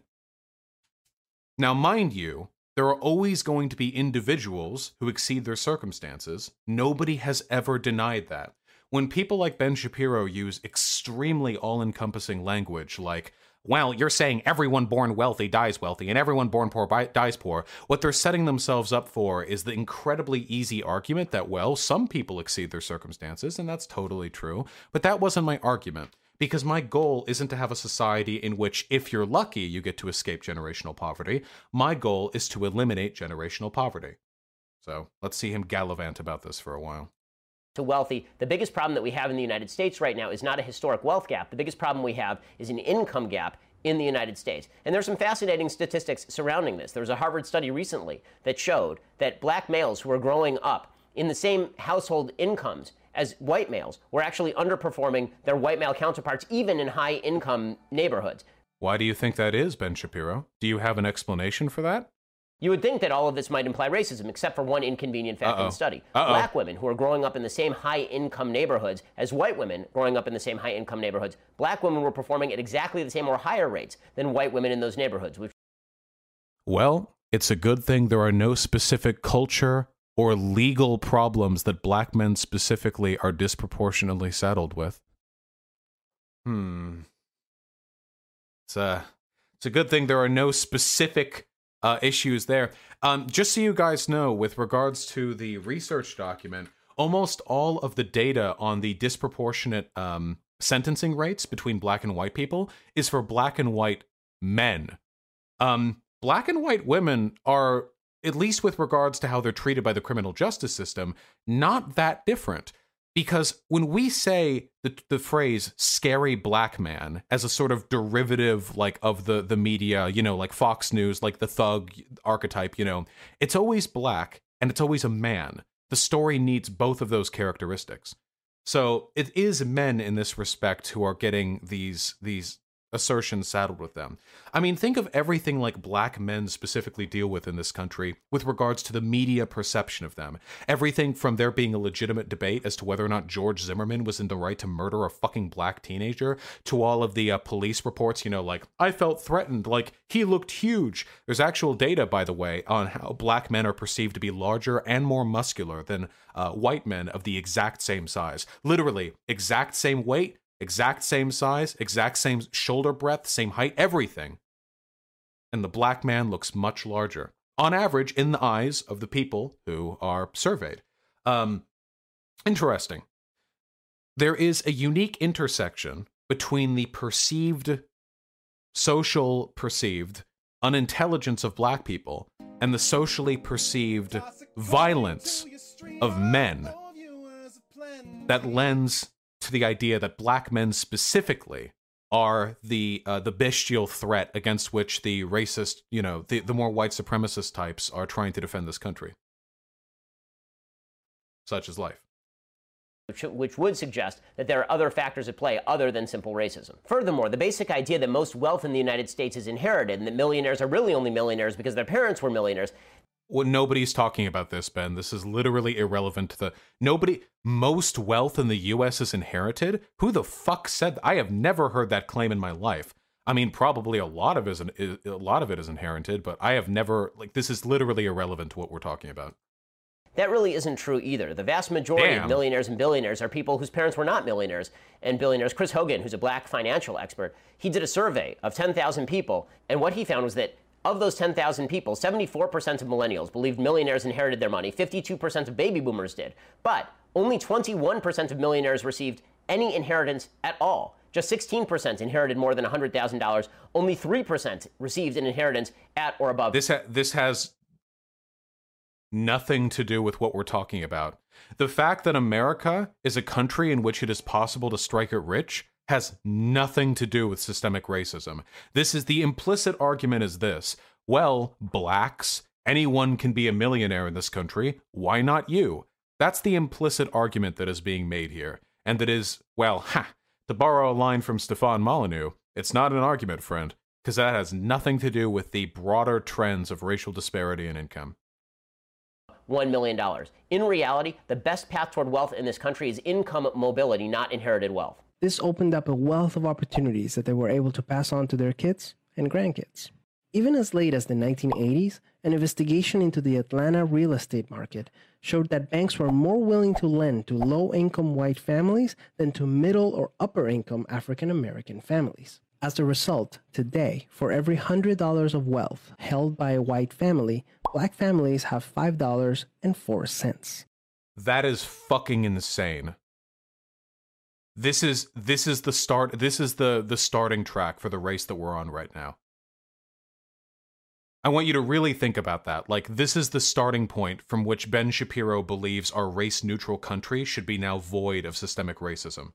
now mind you, there are always going to be individuals who exceed their circumstances. Nobody has ever denied that. When people like Ben Shapiro use extremely all-encompassing language like, well, you're saying everyone born wealthy dies wealthy and everyone born poor dies poor, what they're setting themselves up for is the incredibly easy argument that, well, some people exceed their circumstances, and that's totally true. But that wasn't my argument, because my goal isn't to have a society in which, if you're lucky, you get to escape generational poverty. My goal is to eliminate generational poverty. So let's see him gallivant about this for a while. To wealthy. The biggest problem that we have in the United States right now is not a historic wealth gap. The biggest problem we have is an income gap in the United States. And there's some fascinating statistics surrounding this. There was a Harvard study recently that showed that black males who were growing up in the same household incomes as white males were actually underperforming their white male counterparts, even in high income neighborhoods. Why do you think that is, Ben Shapiro? Do you have an explanation for that? You would think that all of this might imply racism, except for one inconvenient fact uh-oh. in the study. Uh-oh. Black women who are growing up in the same high-income neighborhoods as white women growing up in the same high-income neighborhoods, black women were performing at exactly the same or higher rates than white women in those neighborhoods. Which... Well, it's a good thing there are no specific culture or legal problems that black men specifically are disproportionately saddled with. Hmm. It's a, it's a good thing there are no specific... Uh, issues there. Um, just so you guys know, with regards to the research document, almost all of the data on the disproportionate um, sentencing rates between black and white people is for black and white men. Um, black and white women are, at least with regards to how they're treated by the criminal justice system, not that different. Because when we say the, the phrase scary black man as a sort of derivative, like, of the, the media, you know, like Fox News, like the thug archetype, you know, it's always black and it's always a man. The story needs both of those characteristics. So it is men in this respect who are getting these, these assertions saddled with them. I mean, think of everything like black men specifically deal with in this country with regards to the media perception of them. Everything from there being a legitimate debate as to whether or not George Zimmerman was in the right to murder a fucking black teenager, to all of the uh, police reports, you know, like, I felt threatened, like, he looked huge. There's actual data, by the way, on how black men are perceived to be larger and more muscular than uh, white men of the exact same size. Literally, exact same weight, exact same size, exact same shoulder breadth, same height, everything. And the black man looks much larger, on average, in the eyes of the people who are surveyed. Um, interesting. There is a unique intersection between the perceived, social perceived, unintelligence of black people and the socially perceived violence of men. That lends... to the idea that black men specifically are the uh, the bestial threat against which the racist, you know, the, the more white supremacist types are trying to defend this country. Such is life. Which, which would suggest that there are other factors at play other than simple racism. Furthermore, the basic idea that most wealth in the United States is inherited and that millionaires are really only millionaires because their parents were millionaires. Well, nobody's talking about this, Ben. This is literally irrelevant to the... Nobody... Most wealth in the U S is inherited? Who the fuck said that? I have never heard that claim in my life. I mean, probably a lot of is, is a lot of it is inherited, but I have never... Like, this is literally irrelevant to what we're talking about. That really isn't true either. The vast majority Damn. of millionaires and billionaires are people whose parents were not millionaires and billionaires. Chris Hogan, who's a black financial expert, he did a survey of ten thousand people, and what he found was that of those ten thousand people, seventy-four percent of millennials believed millionaires inherited their money, fifty-two percent of baby boomers did, but only twenty-one percent of millionaires received any inheritance at all. Just sixteen percent inherited more than one hundred thousand dollars. Only three percent received an inheritance at or above. This ha this has... nothing to do with what we're talking about. The fact that America is a country in which it is possible to strike it rich has nothing to do with systemic racism. This is the implicit argument is this. Well, blacks, anyone can be a millionaire in this country. Why not you? That's the implicit argument that is being made here. And that is, well, ha, to borrow a line from Stefan Molyneux, it's not an argument, friend, because that has nothing to do with the broader trends of racial disparity in income. one million dollars. In reality, the best path toward wealth in this country is income mobility, not inherited wealth. This opened up a wealth of opportunities that they were able to pass on to their kids and grandkids. Even as late as the nineteen eighties, an investigation into the Atlanta real estate market showed that banks were more willing to lend to low-income white families than to middle or upper-income African-American families. As a result, today, for every one hundred dollars of wealth held by a white family, black families have five dollars and four cents. That is fucking insane. This is this is the start this is the the starting track for the race that we're on right now. I want you to really think about that. Like, this is the starting point from which Ben Shapiro believes our race-neutral country should be now void of systemic racism.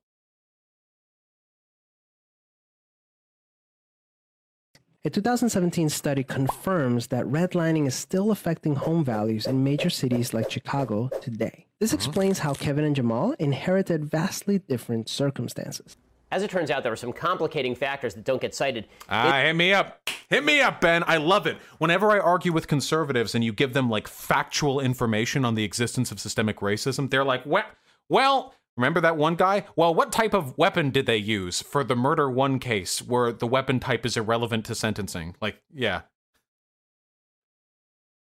A two thousand seventeen study confirms that redlining is still affecting home values in major cities like Chicago today. This explains how Kevin and Jamal inherited vastly different circumstances. As it turns out, there were some complicating factors that don't get cited. Ah, hit me up. Hit me up, Ben. I love it. Whenever I argue with conservatives and you give them, like, factual information on the existence of systemic racism, they're like, well, well... Remember that one guy? Well, what type of weapon did they use for the murder one case where the weapon type is irrelevant to sentencing? Like, yeah.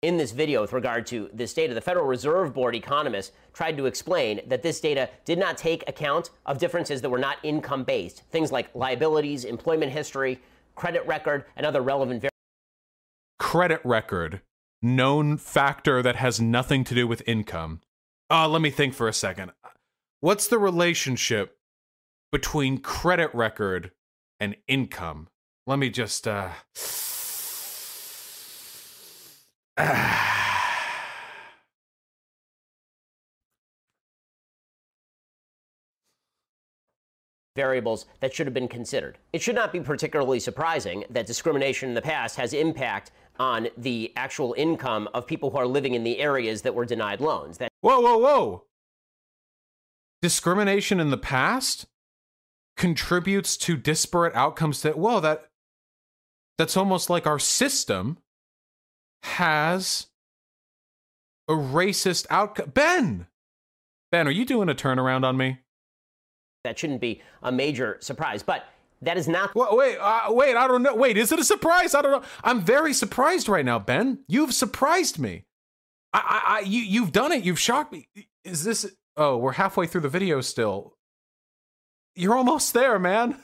In this video with regard to this data, the Federal Reserve Board economists tried to explain that this data did not take account of differences that were not income-based, things like liabilities, employment history, credit record, and other relevant variables. Credit record, known factor that has nothing to do with income. Uh, let me think for a second. What's the relationship between credit record and income? Let me just, uh... variables that should have been considered. It should not be particularly surprising that discrimination in the past has impact on the actual income of people who are living in the areas that were denied loans. That whoa, whoa, whoa! Discrimination in the past contributes to disparate outcomes that, well, that that's almost like our system has a racist outcome. Ben! Ben, are you doing a turnaround on me? That shouldn't be a major surprise, but that is not... Well, wait, uh, wait, I don't know. Wait, is it a surprise? I don't know. I'm very surprised right now, Ben. You've surprised me. I, I, I you, you've done it. You've shocked me. Is this... Oh, we're halfway through the video still. You're almost there, man.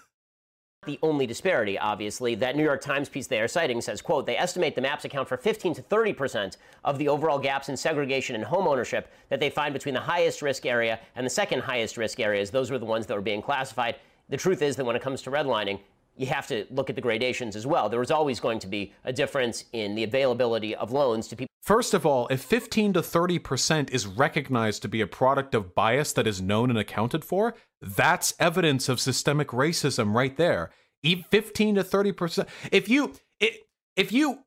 The only disparity, obviously, that New York Times piece they are citing says, quote, they estimate the maps account for fifteen to thirty percent of the overall gaps in segregation and home ownership that they find between the highest risk area and the second highest risk areas. Those were the ones that were being classified. The truth is that when it comes to redlining, you have to look at the gradations as well. There was always going to be a difference in the availability of loans to people. First of all, if fifteen to thirty percent is recognized to be a product of bias that is known and accounted for, that's evidence of systemic racism right there. fifteen to thirty percent. If you, if you,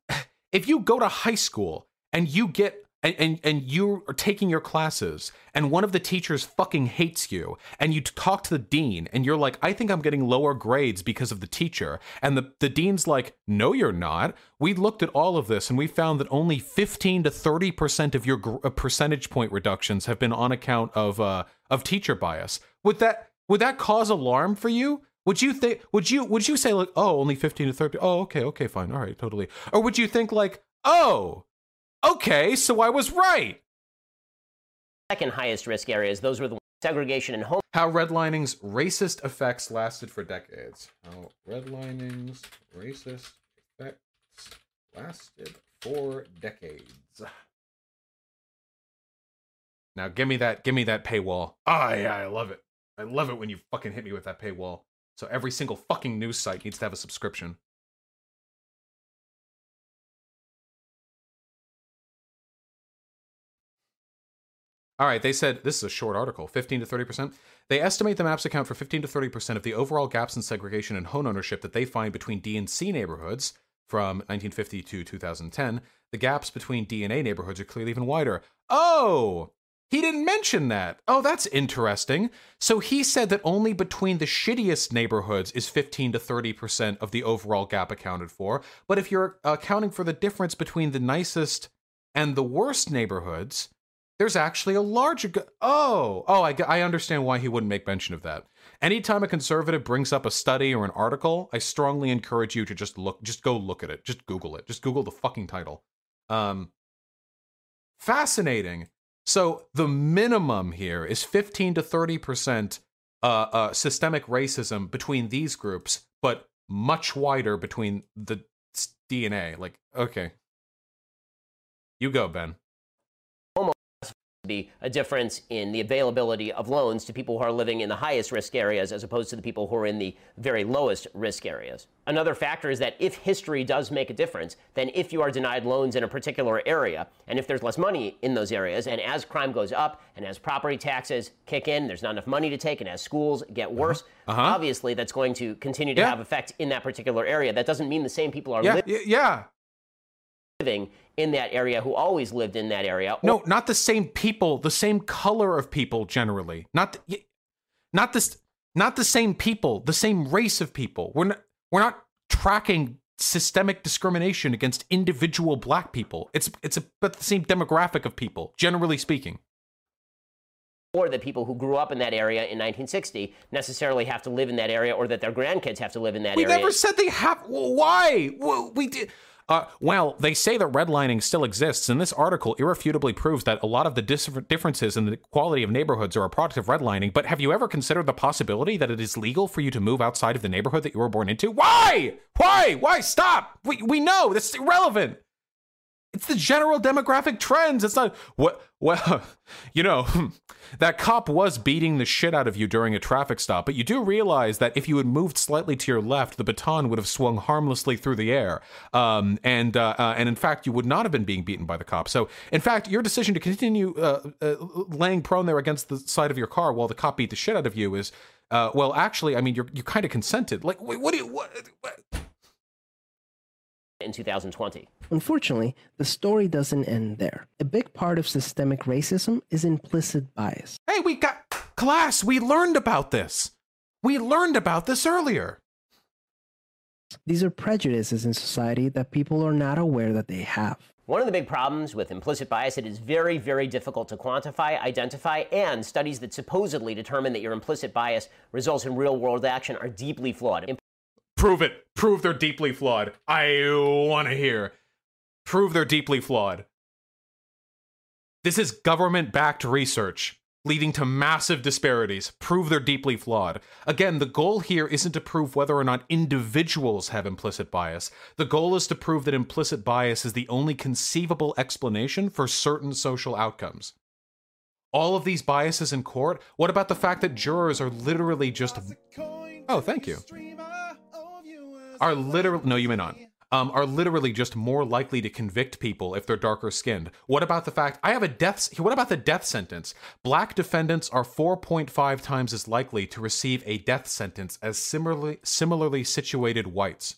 if you go to high school and you get and, and, and you are taking your classes and one of the teachers fucking hates you and you talk to the dean and you're like, I think I'm getting lower grades because of the teacher. And the, the dean's like, no, you're not. We looked at all of this and we found that only fifteen to thirty percent of your gr- percentage point reductions have been on account of, uh, of teacher bias. Would that, would that cause alarm for you? Would you think, would you, would you say like, oh, only fifteen to thirty? Oh, okay, okay, fine. All right, totally. Or would you think like, oh, okay, so I was right. Second highest risk areas, those were the ones, segregation and home. How redlining's racist effects lasted for decades. How redlining's racist effects lasted for decades. Now give me that, give me that paywall. Ah, oh, yeah, I love it. I love it when you fucking hit me with that paywall. So every single fucking news site needs to have a subscription. All right, they said, this is a short article, fifteen to thirty percent. They estimate the maps account for fifteen to thirty percent of the overall gaps in segregation and home ownership that they find between D and C neighborhoods from nineteen fifty to two thousand ten. The gaps between D and A neighborhoods are clearly even wider. Oh, he didn't mention that. Oh, that's interesting. So he said that only between the shittiest neighborhoods is fifteen to thirty percent of the overall gap accounted for. But if you're accounting for the difference between the nicest and the worst neighborhoods, there's actually a larger, oh, oh, I, I understand why he wouldn't make mention of that. Anytime a conservative brings up a study or an article, I strongly encourage you to just look, just go look at it. Just Google it. Just Google the fucking title. Um, fascinating. So the minimum here is fifteen to thirty percent uh, uh, systemic racism between these groups, but much wider between the D N A. Like, okay, you go, Ben. Be a difference in the availability of loans to people who are living in the highest risk areas as opposed to the people who are in the very lowest risk areas. Another factor is that if history does make a difference, then if you are denied loans in a particular area, and if there's less money in those areas, and as crime goes up, and as property taxes kick in, there's not enough money to take, and as schools get worse, uh-huh. Uh-huh. obviously that's going to continue to yeah. have effect in that particular area. That doesn't mean the same people are yeah. living. Yeah, yeah. living in that area who always lived in that area. No, not the same people, the same color of people generally. Not the, not this not the same people, the same race of people. We're not we're not tracking systemic discrimination against individual black people. It's it's about the same demographic of people, generally speaking. Or that people who grew up in that area in nineteen sixty necessarily have to live in that area, or that their grandkids have to live in that we area. We never said they have. Why? We did. Uh, well, they say that redlining still exists, and this article irrefutably proves that a lot of the dis differences in the quality of neighborhoods are a product of redlining, but have you ever considered the possibility that it is legal for you to move outside of the neighborhood that you were born into? Why? Why? Why? Stop! We, we know! That's irrelevant! It's the general demographic trends! It's not, what, well, you know, that cop was beating the shit out of you during a traffic stop, but you do realize that if you had moved slightly to your left, the baton would have swung harmlessly through the air. Um, and, uh, uh, and in fact, you would not have been being beaten by the cop. So, in fact, your decision to continue uh, uh, laying prone there against the side of your car while the cop beat the shit out of you is, uh, well, actually, I mean, you're, you kind of consented. Like, wait, what do you, what, what? In two thousand twenty. Unfortunately, the story doesn't end there. A big part of systemic racism is implicit bias. Hey, we got class. We learned about this. We learned about this earlier. These are prejudices in society that people are not aware that they have. One of the big problems with implicit bias, it is very, very difficult to quantify, identify, and studies that supposedly determine that your implicit bias results in real-world action are deeply flawed. Prove it. Prove they're deeply flawed. I want to hear. Prove they're deeply flawed. This is government-backed research leading to massive disparities. Prove they're deeply flawed. Again, the goal here isn't to prove whether or not individuals have implicit bias. The goal is to prove that implicit bias is the only conceivable explanation for certain social outcomes. All of these biases in court, what about the fact that jurors are literally just... Oh, thank you. Are literally, no, you may not, um, are literally just more likely to convict people if they're darker skinned. What about the fact, I have a death, what about the death sentence? Black defendants are four point five times as likely to receive a death sentence as similarly, similarly situated whites.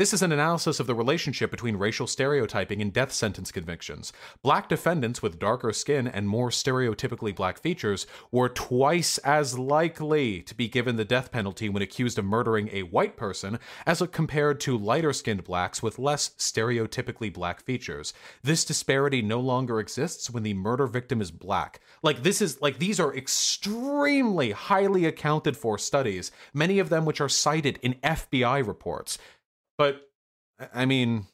This is an analysis of the relationship between racial stereotyping and death sentence convictions. Black defendants with darker skin and more stereotypically black features were twice as likely to be given the death penalty when accused of murdering a white person as compared to lighter-skinned blacks with less stereotypically black features. This disparity no longer exists when the murder victim is black. Like, this is, like, these are extremely highly accounted for studies, many of them which are cited in F B I reports. But, I mean,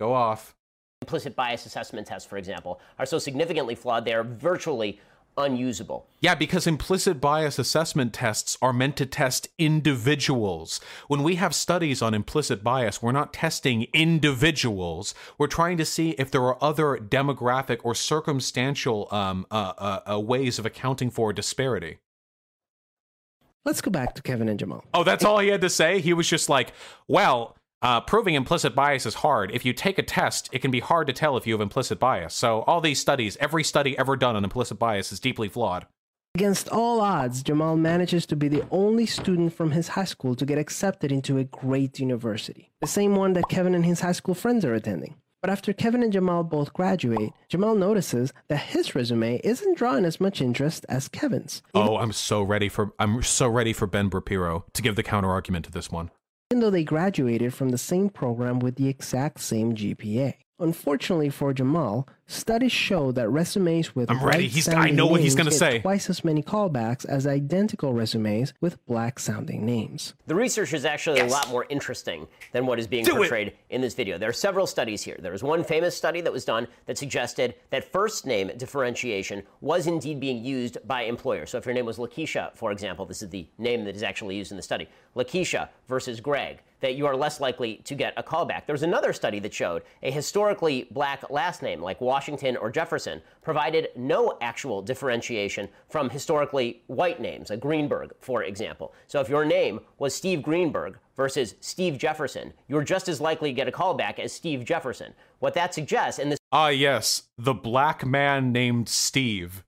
go off. Implicit bias assessment tests, for example, are so significantly flawed they are virtually unusable. Yeah, because implicit bias assessment tests are meant to test individuals. When we have studies on implicit bias, we're not testing individuals. We're trying to see if there are other demographic or circumstantial um, uh, uh, uh, ways of accounting for disparity. Let's go back to Kevin and Jamal. Oh, that's all he had to say? He was just like, well, uh, proving implicit bias is hard. If you take a test, it can be hard to tell if you have implicit bias. So all these studies, every study ever done on implicit bias is deeply flawed. Against all odds, Jamal manages to be the only student from his high school to get accepted into a great university. The same one that Kevin and his high school friends are attending. But after Kevin and Jamal both graduate, Jamal notices that his resume isn't drawing as much interest as Kevin's. Even oh, I'm so ready for I'm so ready for Ben Shapiro to give the counter argument to this one. Even though they graduated from the same program with the exact same G P A. Unfortunately for Jamal, studies show that resumes with I'm ready. He's, I know what he's going to say. Twice as many callbacks as identical resumes with black-sounding names. The research is actually yes. a lot more interesting than what is being Do portrayed it. in this video. There are several studies here. There was one famous study that was done that suggested that first name differentiation was indeed being used by employers. So if your name was Lakeisha, for example, this is the name that is actually used in the study, Lakeisha versus Greg, that you are less likely to get a callback. There was another study that showed a historically black last name, like Washington or Jefferson, provided no actual differentiation from historically white names, like Greenberg, for example. So if your name was Steve Greenberg versus Steve Jefferson, you're just as likely to get a callback as Steve Jefferson. What that suggests, and this- Ah, uh, yes, the black man named Steve.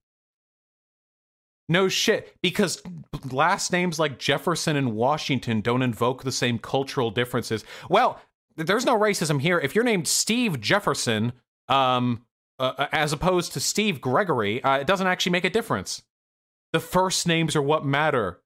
No shit, because last names like Jefferson and Washington don't invoke the same cultural differences. Well, there's no racism here. If you're named Steve Jefferson, um, uh, as opposed to Steve Gregory, uh, it doesn't actually make a difference. The first names are what matter.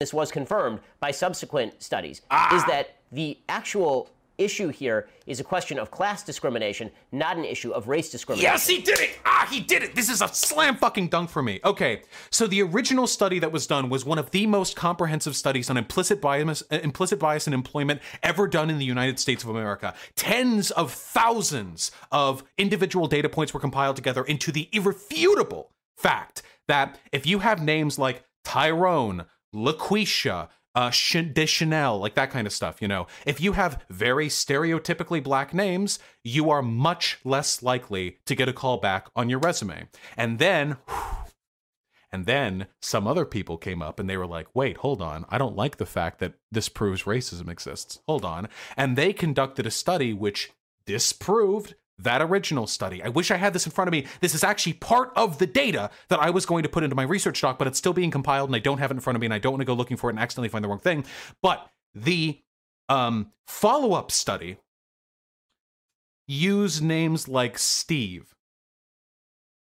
This was confirmed by subsequent studies, ah. is that the actual issue here is a question of class discrimination, not an issue of race discrimination. Yes, he did it! Ah, he did it! This is a slam fucking dunk for me. Okay, so the original study that was done was one of the most comprehensive studies on implicit bias, implicit bias in employment ever done in the United States of America. Tens of thousands of individual data points were compiled together into the irrefutable fact that if you have names like Tyrone, LaQuisha, Uh, Deschanel, like that kind of stuff, you know. If you have very stereotypically black names, you are much less likely to get a callback on your resume. And then, and then some other people came up and they were like, wait, hold on. I don't like the fact that this proves racism exists. Hold on. And they conducted a study which disproved that original study. I wish I had this in front of me. This is actually part of the data that I was going to put into my research doc, but it's still being compiled and I don't have it in front of me and I don't want to go looking for it and accidentally find the wrong thing. But the um, follow-up study used names like Steve.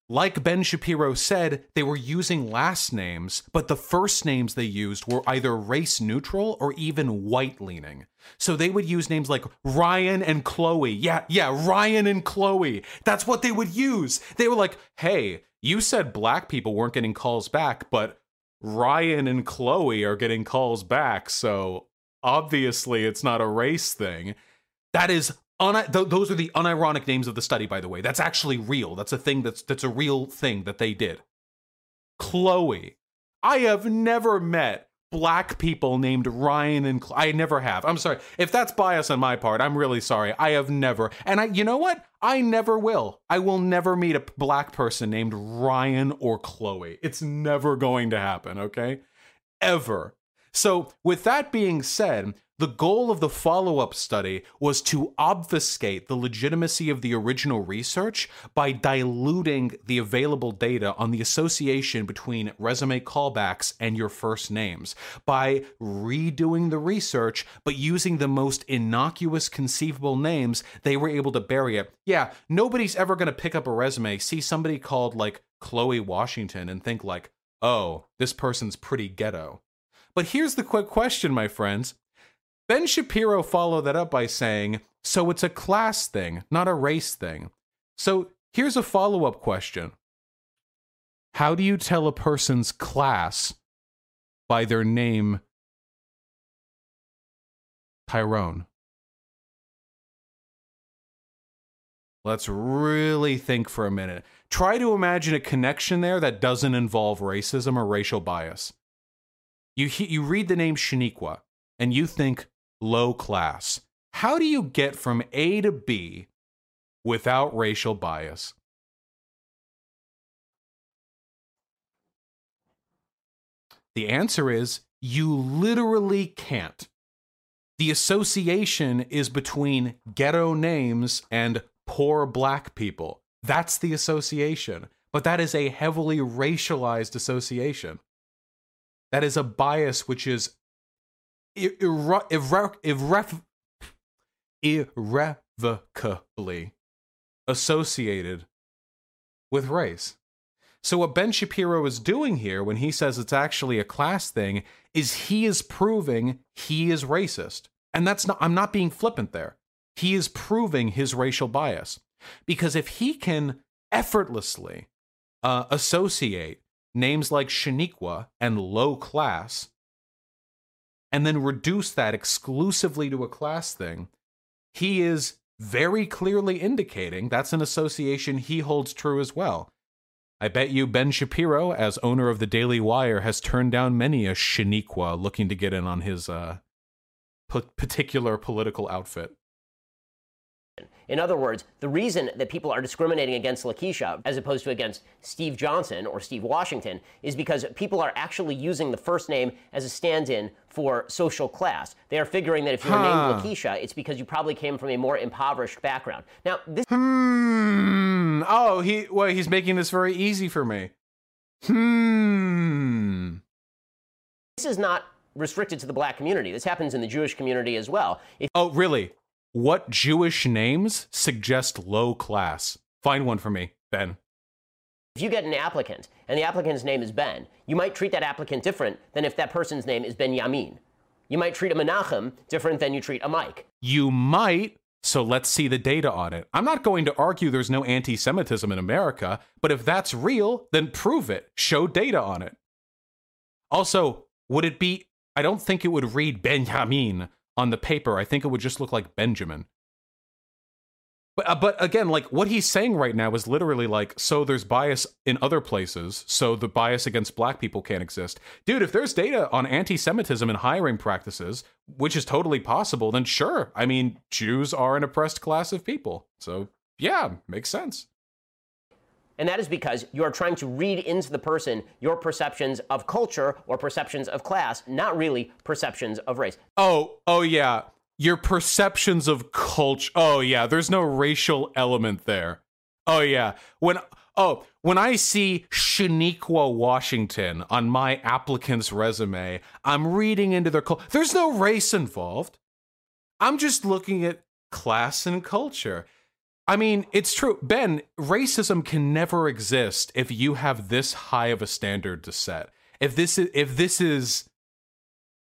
Like Ben Shapiro said, they were using last names, but the first names they used were either race neutral or even white leaning. So they would use names like Ryan and Chloe. Yeah, yeah, Ryan and Chloe. That's what they would use. They were like, hey, you said black people weren't getting calls back, but Ryan and Chloe are getting calls back. So obviously it's not a race thing. That is Un- th- those are the unironic names of the study, by the way. That's actually real. That's a thing that's, that's a real thing that they did. Chloe. I have never met black people named Ryan and Chloe. I never have. I'm sorry. If that's bias on my part, I'm really sorry. I have never. And I, you know what? I never will. I will never meet a black person named Ryan or Chloe. It's never going to happen, okay? Ever. So with that being said, The goal of the follow-up study was to obfuscate the legitimacy of the original research by diluting the available data on the association between resume callbacks and your first names, by redoing the research, but using the most innocuous conceivable names, they were able to bury it. Yeah, nobody's ever going to pick up a resume, see somebody called, like, Chloe Washington and think, like, oh, this person's pretty ghetto. But here's the quick question, my friends. Ben Shapiro followed that up by saying, so it's a class thing, not a race thing. So here's a follow-up question. How do you tell a person's class by their name Tyrone? Let's really think for a minute. Try to imagine a connection there that doesn't involve racism or racial bias. You, you read the name Shaniqua, and you think, low class. How do you get from A to B without racial bias? The answer is you literally can't. The association is between ghetto names and poor black people. That's the association. But that is a heavily racialized association. That is a bias which is Irre irre irre irre irrevocably associated with race. So what Ben Shapiro is doing here when he says it's actually a class thing is he is proving he is racist. And that's not, I'm not being flippant there. He is proving his racial bias. Because if he can effortlessly uh, associate names like Shaniqua and low class, and then reduce that exclusively to a class thing, he is very clearly indicating that's an association he holds true as well. I bet you Ben Shapiro, as owner of the Daily Wire, has turned down many a Shaniqua looking to get in on his uh, particular political outfit. In other words, the reason that people are discriminating against Lakeisha as opposed to against Steve Johnson or Steve Washington is because people are actually using the first name as a stand-in for social class. They are figuring that if you were huh. named Lakeisha, it's because you probably came from a more impoverished background. Now, this... Hmm. Oh, he, well, he's making this very easy for me. Hmm. This is not restricted to the black community. This happens in the Jewish community as well. If oh, really? What Jewish names suggest low class? Find one for me, Ben. If you get an applicant and the applicant's name is Ben, you might treat that applicant different than if that person's name is Benjamin. You might treat a Menachem different than you treat a Mike. You might, so let's see the data on it. I'm not going to argue there's no anti-Semitism in America, but if that's real, then prove it. Show data on it. Also, would it be, I don't think it would read Benjamin on the paper. I think it would just look like Benjamin. But, uh, but again, like, what he's saying right now is literally like, so there's bias in other places, so the bias against black people can't exist. Dude, if there's data on anti-Semitism in hiring practices, which is totally possible, then sure. I mean, Jews are an oppressed class of people. So, yeah, makes sense. And that is because you are trying to read into the person your perceptions of culture or perceptions of class, not really perceptions of race. Oh, oh yeah. Your perceptions of culture. Oh yeah, there's no racial element there. Oh yeah. When oh, when I see Shaniqua Washington on my applicant's resume, I'm reading into their culture. There's no race involved. I'm just looking at class and culture. I mean, it's true. Ben, racism can never exist if you have this high of a standard to set. If this is, if this is,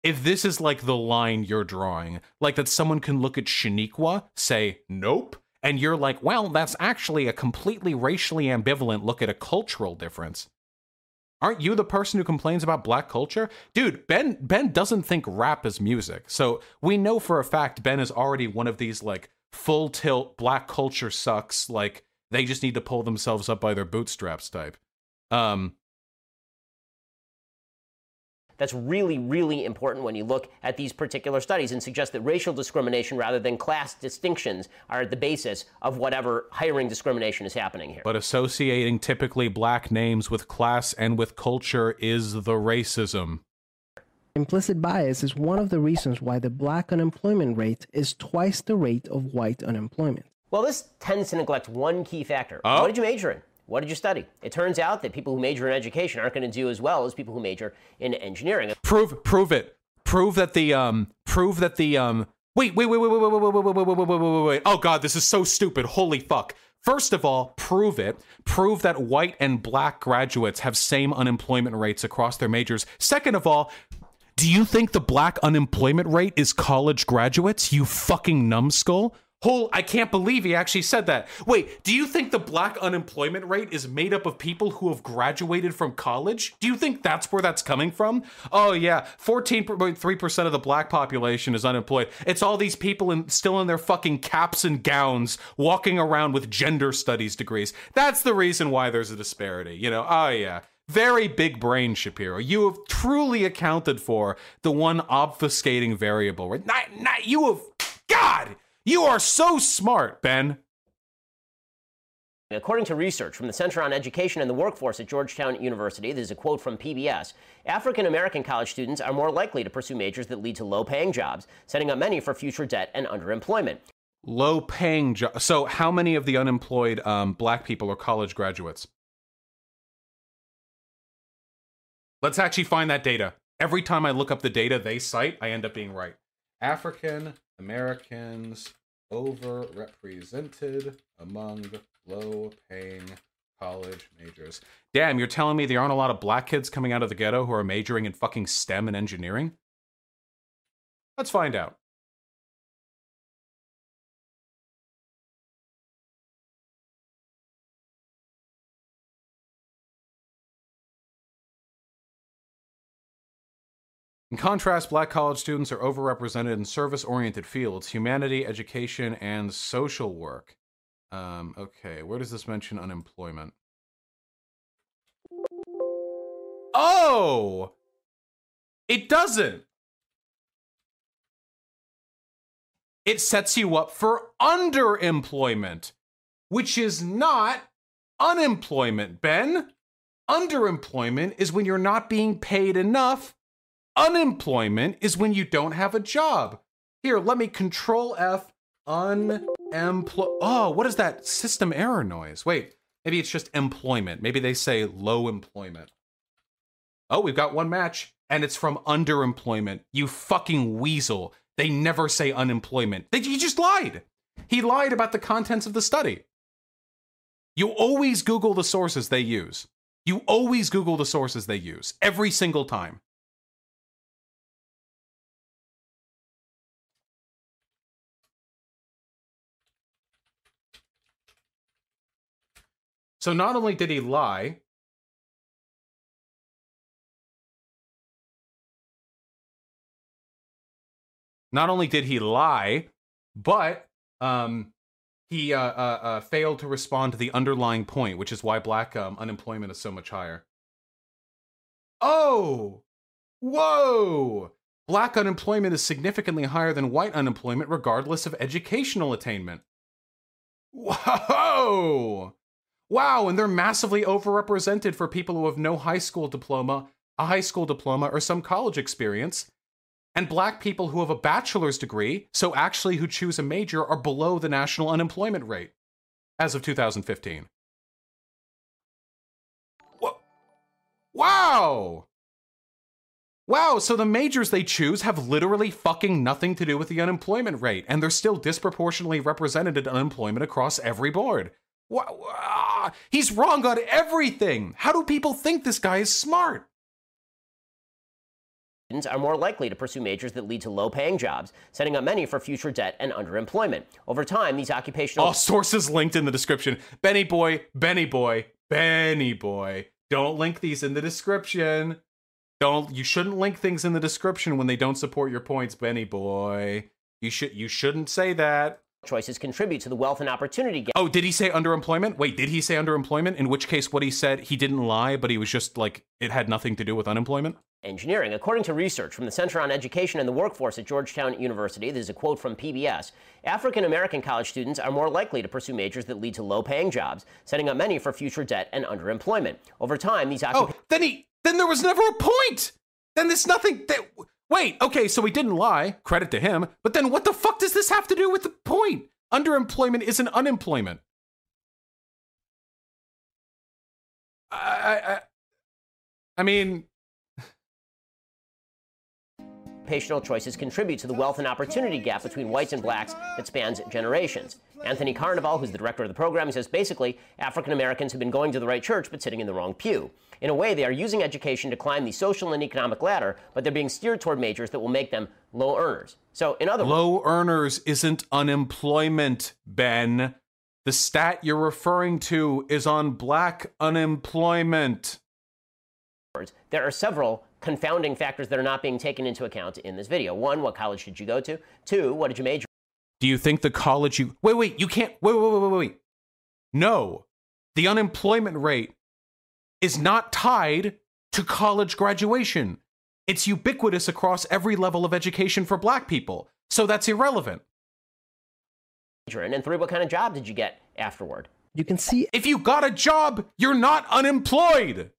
if this is like the line you're drawing, like that someone can look at Shaniqua, say, nope. And you're like, well, that's actually a completely racially ambivalent look at a cultural difference. Aren't you the person who complains about black culture? Dude, Ben, Ben doesn't think rap is music. So we know for a fact Ben is already one of these like, full tilt, black culture sucks, like, they just need to pull themselves up by their bootstraps type. Um, That's really, really important when you look at these particular studies and suggest that racial discrimination rather than class distinctions are at the basis of whatever hiring discrimination is happening here. But associating typically black names with class and with culture is the racism. Implicit bias is one of the reasons why the black unemployment rate is twice the rate of white unemployment. Well, this tends to neglect one key factor. Oh? What did you major in? What did you study? It turns out that people who major in education aren't going to do as well as people who major in engineering. Prove, prove it. Prove that the, um, prove that the, um, wait, wait, wait, wait, wait, wait, wait, wait, wait, wait, wait, wait, wait. Oh God, this is so stupid. Holy fuck. First of all, prove it. Prove that white and black graduates have same unemployment rates across their majors. Second of all, do you think the black unemployment rate is college graduates? You fucking numbskull. Whole, I can't believe he actually said that. Wait, do you think the black unemployment rate is made up of people who have graduated from college? Do you think that's where that's coming from? Oh yeah, fourteen point three percent of the black population is unemployed. It's all these people in, still in their fucking caps and gowns walking around with gender studies degrees. That's the reason why there's a disparity, you know? Oh yeah. Very big brain, Shapiro. You have truly accounted for the one obfuscating variable. Right? Not, not, you have... God! You are so smart, Ben. According to research from the Center on Education and the Workforce at Georgetown University, this is a quote from P B S, African-American college students are more likely to pursue majors that lead to low-paying jobs, setting up many for future debt and underemployment. Low-paying jobs. So how many of the unemployed um, black people are college graduates? Let's actually find that data. Every time I look up the data they cite, I end up being right. African Americans overrepresented among low-paying college majors. Damn, you're telling me there aren't a lot of black kids coming out of the ghetto who are majoring in fucking STEM and engineering? Let's find out. In contrast, black college students are overrepresented in service-oriented fields, humanity, education, and social work. Um, okay, where does this mention unemployment? Oh! It doesn't! It sets you up for underemployment, which is not unemployment, Ben. Underemployment is when you're not being paid enough. Unemployment is when you don't have a job. Here, let me control F, unemploy. Oh, what is that system error noise? Wait, maybe it's just employment. Maybe they say low employment. Oh, we've got one match, and it's from underemployment. You fucking weasel. They never say unemployment. They, he just lied. He lied about the contents of the study. You always Google the sources they use. You always Google the sources they use, every single time. So not only did he lie, not only did he lie, but um, he uh, uh, uh, failed to respond to the underlying point, which is why black um, unemployment is so much higher. Oh, whoa! Black unemployment is significantly higher than white unemployment, regardless of educational attainment. Whoa! Wow, and they're massively overrepresented for people who have no high school diploma, a high school diploma, or some college experience. And black people who have a bachelor's degree, so actually who choose a major, are below the national unemployment rate as of two thousand fifteen. Wow! Wow, so the majors they choose have literally fucking nothing to do with the unemployment rate, and they're still disproportionately represented in unemployment across every board. Wow. He's wrong on everything. How do people think this guy is smart? Students are more likely to pursue majors that lead to low-paying jobs, setting up many for future debt and underemployment. Over time, these occupational... All sources linked in the description. Benny boy, Benny boy, Benny boy. Don't link these in the description. Don't. You shouldn't link things in the description when they don't support your points, Benny boy. You should. You shouldn't say that. Choices contribute to the wealth and opportunity gap. Oh, did he say underemployment? Wait, did he say underemployment? In which case, what he said, he didn't lie, but he was just like, it had nothing to do with unemployment? Engineering. According to research from the Center on Education and the Workforce at Georgetown University, this is a quote from P B S, African-American college students are more likely to pursue majors that lead to low-paying jobs, setting up many for future debt and underemployment. Over time, these... Oh, then he... Then there was never a point! Then there's nothing that, wait, okay, so he didn't lie, credit to him, but then what the fuck does this have to do with the point? Underemployment isn't unemployment. I, I, I mean... Educational choices contribute to the wealth and opportunity gap between whites and blacks that spans generations. Anthony Carnaval, who's the director of the program, says basically African Americans have been going to the right church but sitting in the wrong pew. In a way, they are using education to climb the social and economic ladder, but they're being steered toward majors that will make them low earners. So, in other words, low earners isn't unemployment, Ben. The stat you're referring to is on black unemployment. There are several confounding factors that are not being taken into account in this video. One, what college did you go to? Two, what did you major? Do you think the college you... Wait, wait, you can't... Wait, wait, wait, wait, wait. No. The unemployment rate is not tied to college graduation. It's ubiquitous across every level of education for black people. So that's irrelevant. And three, what kind of job did you get afterward? You can see... If you got a job, you're not unemployed!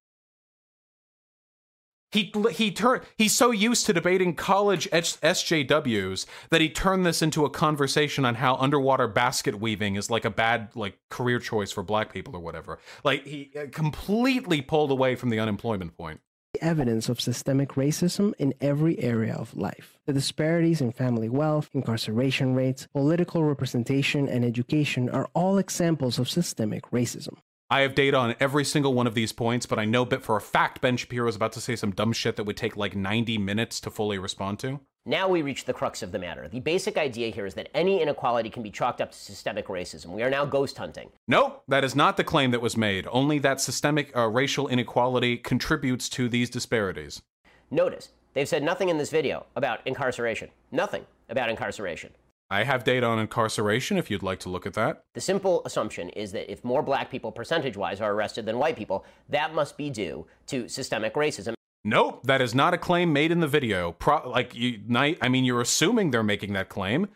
He he turned. He's so used to debating college S J Ws that he turned this into a conversation on how underwater basket weaving is like a bad like career choice for black people or whatever. Like he completely pulled away from the unemployment point. Evidence of systemic racism in every area of life. The disparities in family wealth, incarceration rates, political representation, and education are all examples of systemic racism. I have data on every single one of these points, but I know but for a fact Ben Shapiro is about to say some dumb shit that would take like ninety minutes to fully respond to. Now we reach the crux of the matter. The basic idea here is that any inequality can be chalked up to systemic racism. We are now ghost hunting. Nope, that is not the claim that was made. Only that systemic uh, racial inequality contributes to these disparities. Notice, they've said nothing in this video about incarceration. Nothing about incarceration. I have data on incarceration if you'd like to look at that. The simple assumption is that if more black people percentage-wise are arrested than white people, that must be due to systemic racism. Nope, that is not a claim made in the video. Pro like, you, I mean, you're assuming they're making that claim.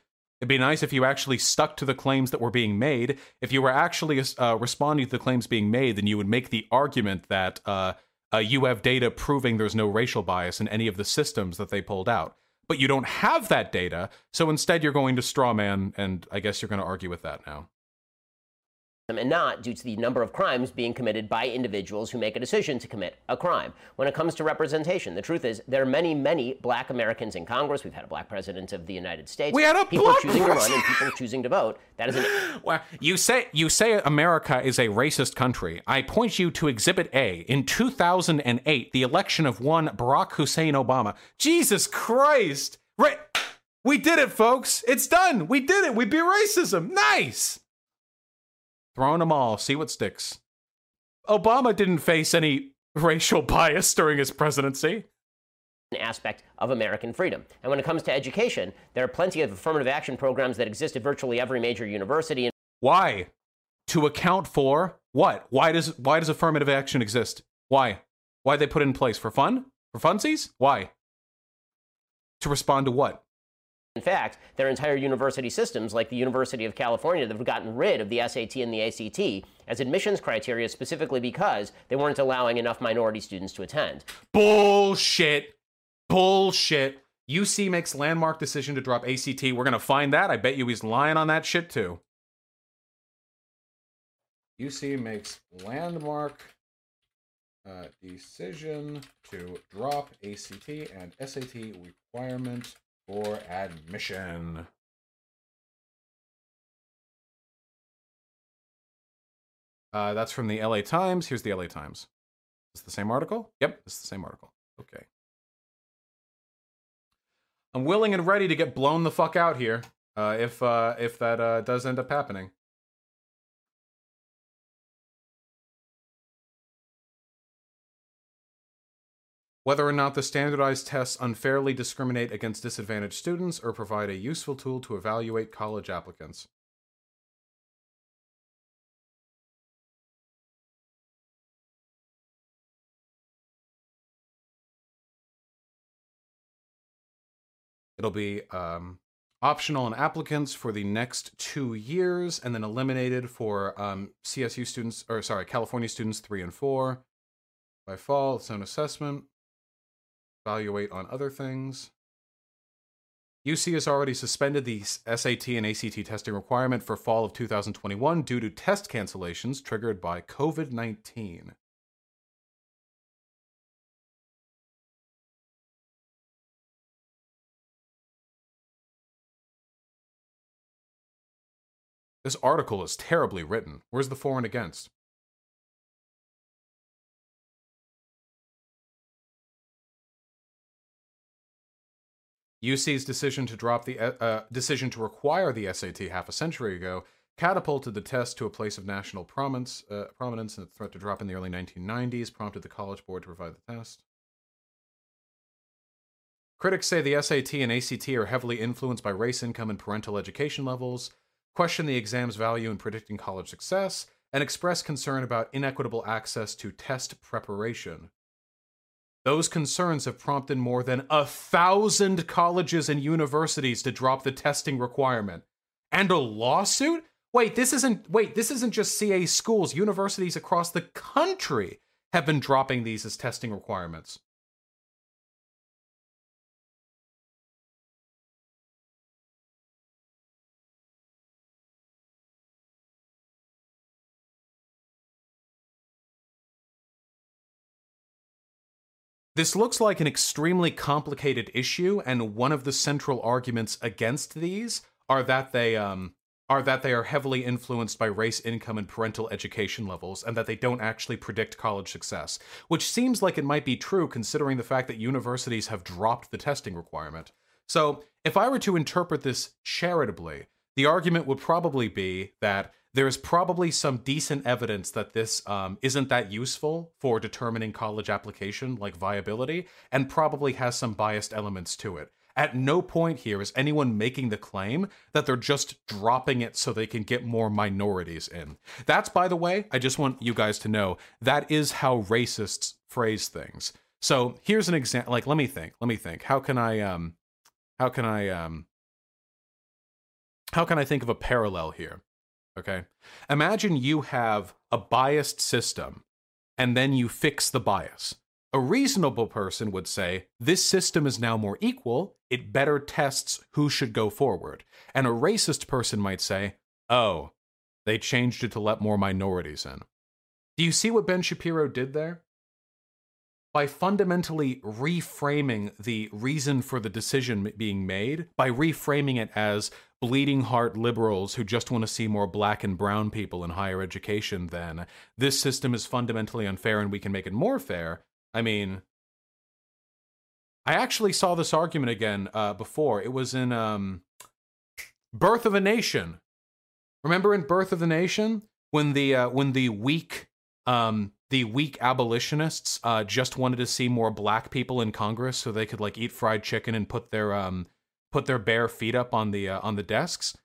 It'd be nice if you actually stuck to the claims that were being made. If you were actually uh, responding to the claims being made, then you would make the argument that uh, uh, you have data proving there's no racial bias in any of the systems that they pulled out. But you don't have that data, so instead you're going to straw man, and I guess you're going to argue with that now. And not due to the number of crimes being committed by individuals who make a decision to commit a crime. When it comes to representation, the truth is there are many, many black Americans in Congress. We've had a black president of the United States. We had a people black choosing president. to run and people choosing to vote. That is an well, you say you say America is a racist country. I point you to Exhibit A in two thousand eight, the election of one Barack Hussein Obama. Jesus Christ! Right, we did it, folks. It's done. We did it. We beat racism. Nice. Throwing them all, see what sticks. Obama didn't face any racial bias during his presidency. An aspect of American freedom. And when it comes to education, there are plenty of affirmative action programs that exist at virtually every major university. Why? To account for what? Why does why does affirmative action exist? Why? Why they put it in place? For fun? For funsies? Why? To respond to what? In fact, there are entire university systems like the University of California that have gotten rid of the S A T and the A C T as admissions criteria specifically because they weren't allowing enough minority students to attend. Bullshit. Bullshit. U C makes landmark decision to drop A C T. We're going to find that. I bet you he's lying on that shit too. U C makes landmark uh, decision to drop A C T and S A T requirement for admission. Uh, that's from the L A Times. Here's the L A Times. Is it the same article? Yep, it's the same article. Okay. I'm willing and ready to get blown the fuck out here uh, if uh, if that uh, does end up happening. Whether or not the standardized tests unfairly discriminate against disadvantaged students or provide a useful tool to evaluate college applicants. It'll be um, optional on applicants for the next two years and then eliminated for um, C S U students, or sorry, California students three and four. By fall, it's own assessment. evaluate on other things. U C has already suspended the S A T and A C T testing requirement for fall of two thousand twenty-one due to test cancellations triggered by COVID nineteen. This article is terribly written. Where's the for and against? U C's decision to drop the uh, decision to require the S A T half a century ago catapulted the test to a place of national prominence, uh, prominence, and its threat to drop in the early nineteen nineties prompted the College Board to provide the test. Critics say the S A T and A C T are heavily influenced by race, income, and parental education levels, question the exam's value in predicting college success, and express concern about inequitable access to test preparation. Those concerns have prompted more than a thousand colleges and universities to drop the testing requirement. And a lawsuit? Wait, this isn't wait, this isn't just C A schools. Universities across the country have been dropping these as testing requirements. This looks like an extremely complicated issue, and one of the central arguments against these are that they um, are that they are heavily influenced by race, income, and parental education levels, and that they don't actually predict college success, which seems like it might be true considering the fact that universities have dropped the testing requirement. So, if I were to interpret this charitably, the argument would probably be that there is probably some decent evidence that this um, isn't that useful for determining college application, like viability, and probably has some biased elements to it. At no point here is anyone making the claim that they're just dropping it so they can get more minorities in. That's, by the way, I just want you guys to know, that is how racists phrase things. So here's an example, like, let me think, let me think. How can I, um, how can I, um, how can I think of a parallel here? Okay. Imagine you have a biased system and then you fix the bias. A reasonable person would say, this system is now more equal. It better tests who should go forward. And a racist person might say, oh, they changed it to let more minorities in. Do you see what Ben Shapiro did there? By fundamentally reframing the reason for the decision being made, by reframing it as bleeding heart liberals who just want to see more black and brown people in higher education, then this system is fundamentally unfair and we can make it more fair. I mean, I actually saw this argument again uh, before. It was in um, Birth of a Nation. Remember in Birth of a Nation when the uh, when the weak um, the weak abolitionists uh, just wanted to see more black people in Congress so they could like eat fried chicken and put their um. put their bare feet up on the uh, on the desks,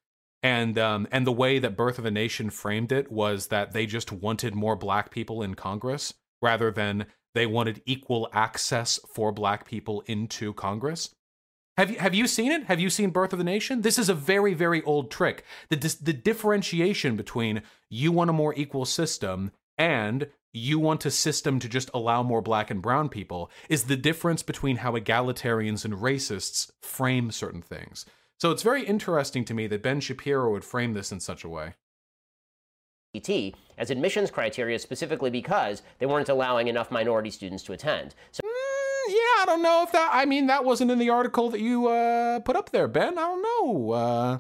and um, and the way that Birth of a Nation framed it was that they just wanted more black people in Congress rather than they wanted equal access for black people into Congress. Have you have you seen it? Have you seen Birth of a Nation? This is a very very old trick. The dis the differentiation between you want a more equal system and you want a system to just allow more black and brown people is the difference between how egalitarians and racists frame certain things. So it's very interesting to me that Ben Shapiro would frame this in such a way. As admissions criteria specifically because they weren't allowing enough minority students to attend. So mm, yeah, I don't know if that, I mean, that wasn't in the article that you uh, put up there, Ben. I don't know. Uh,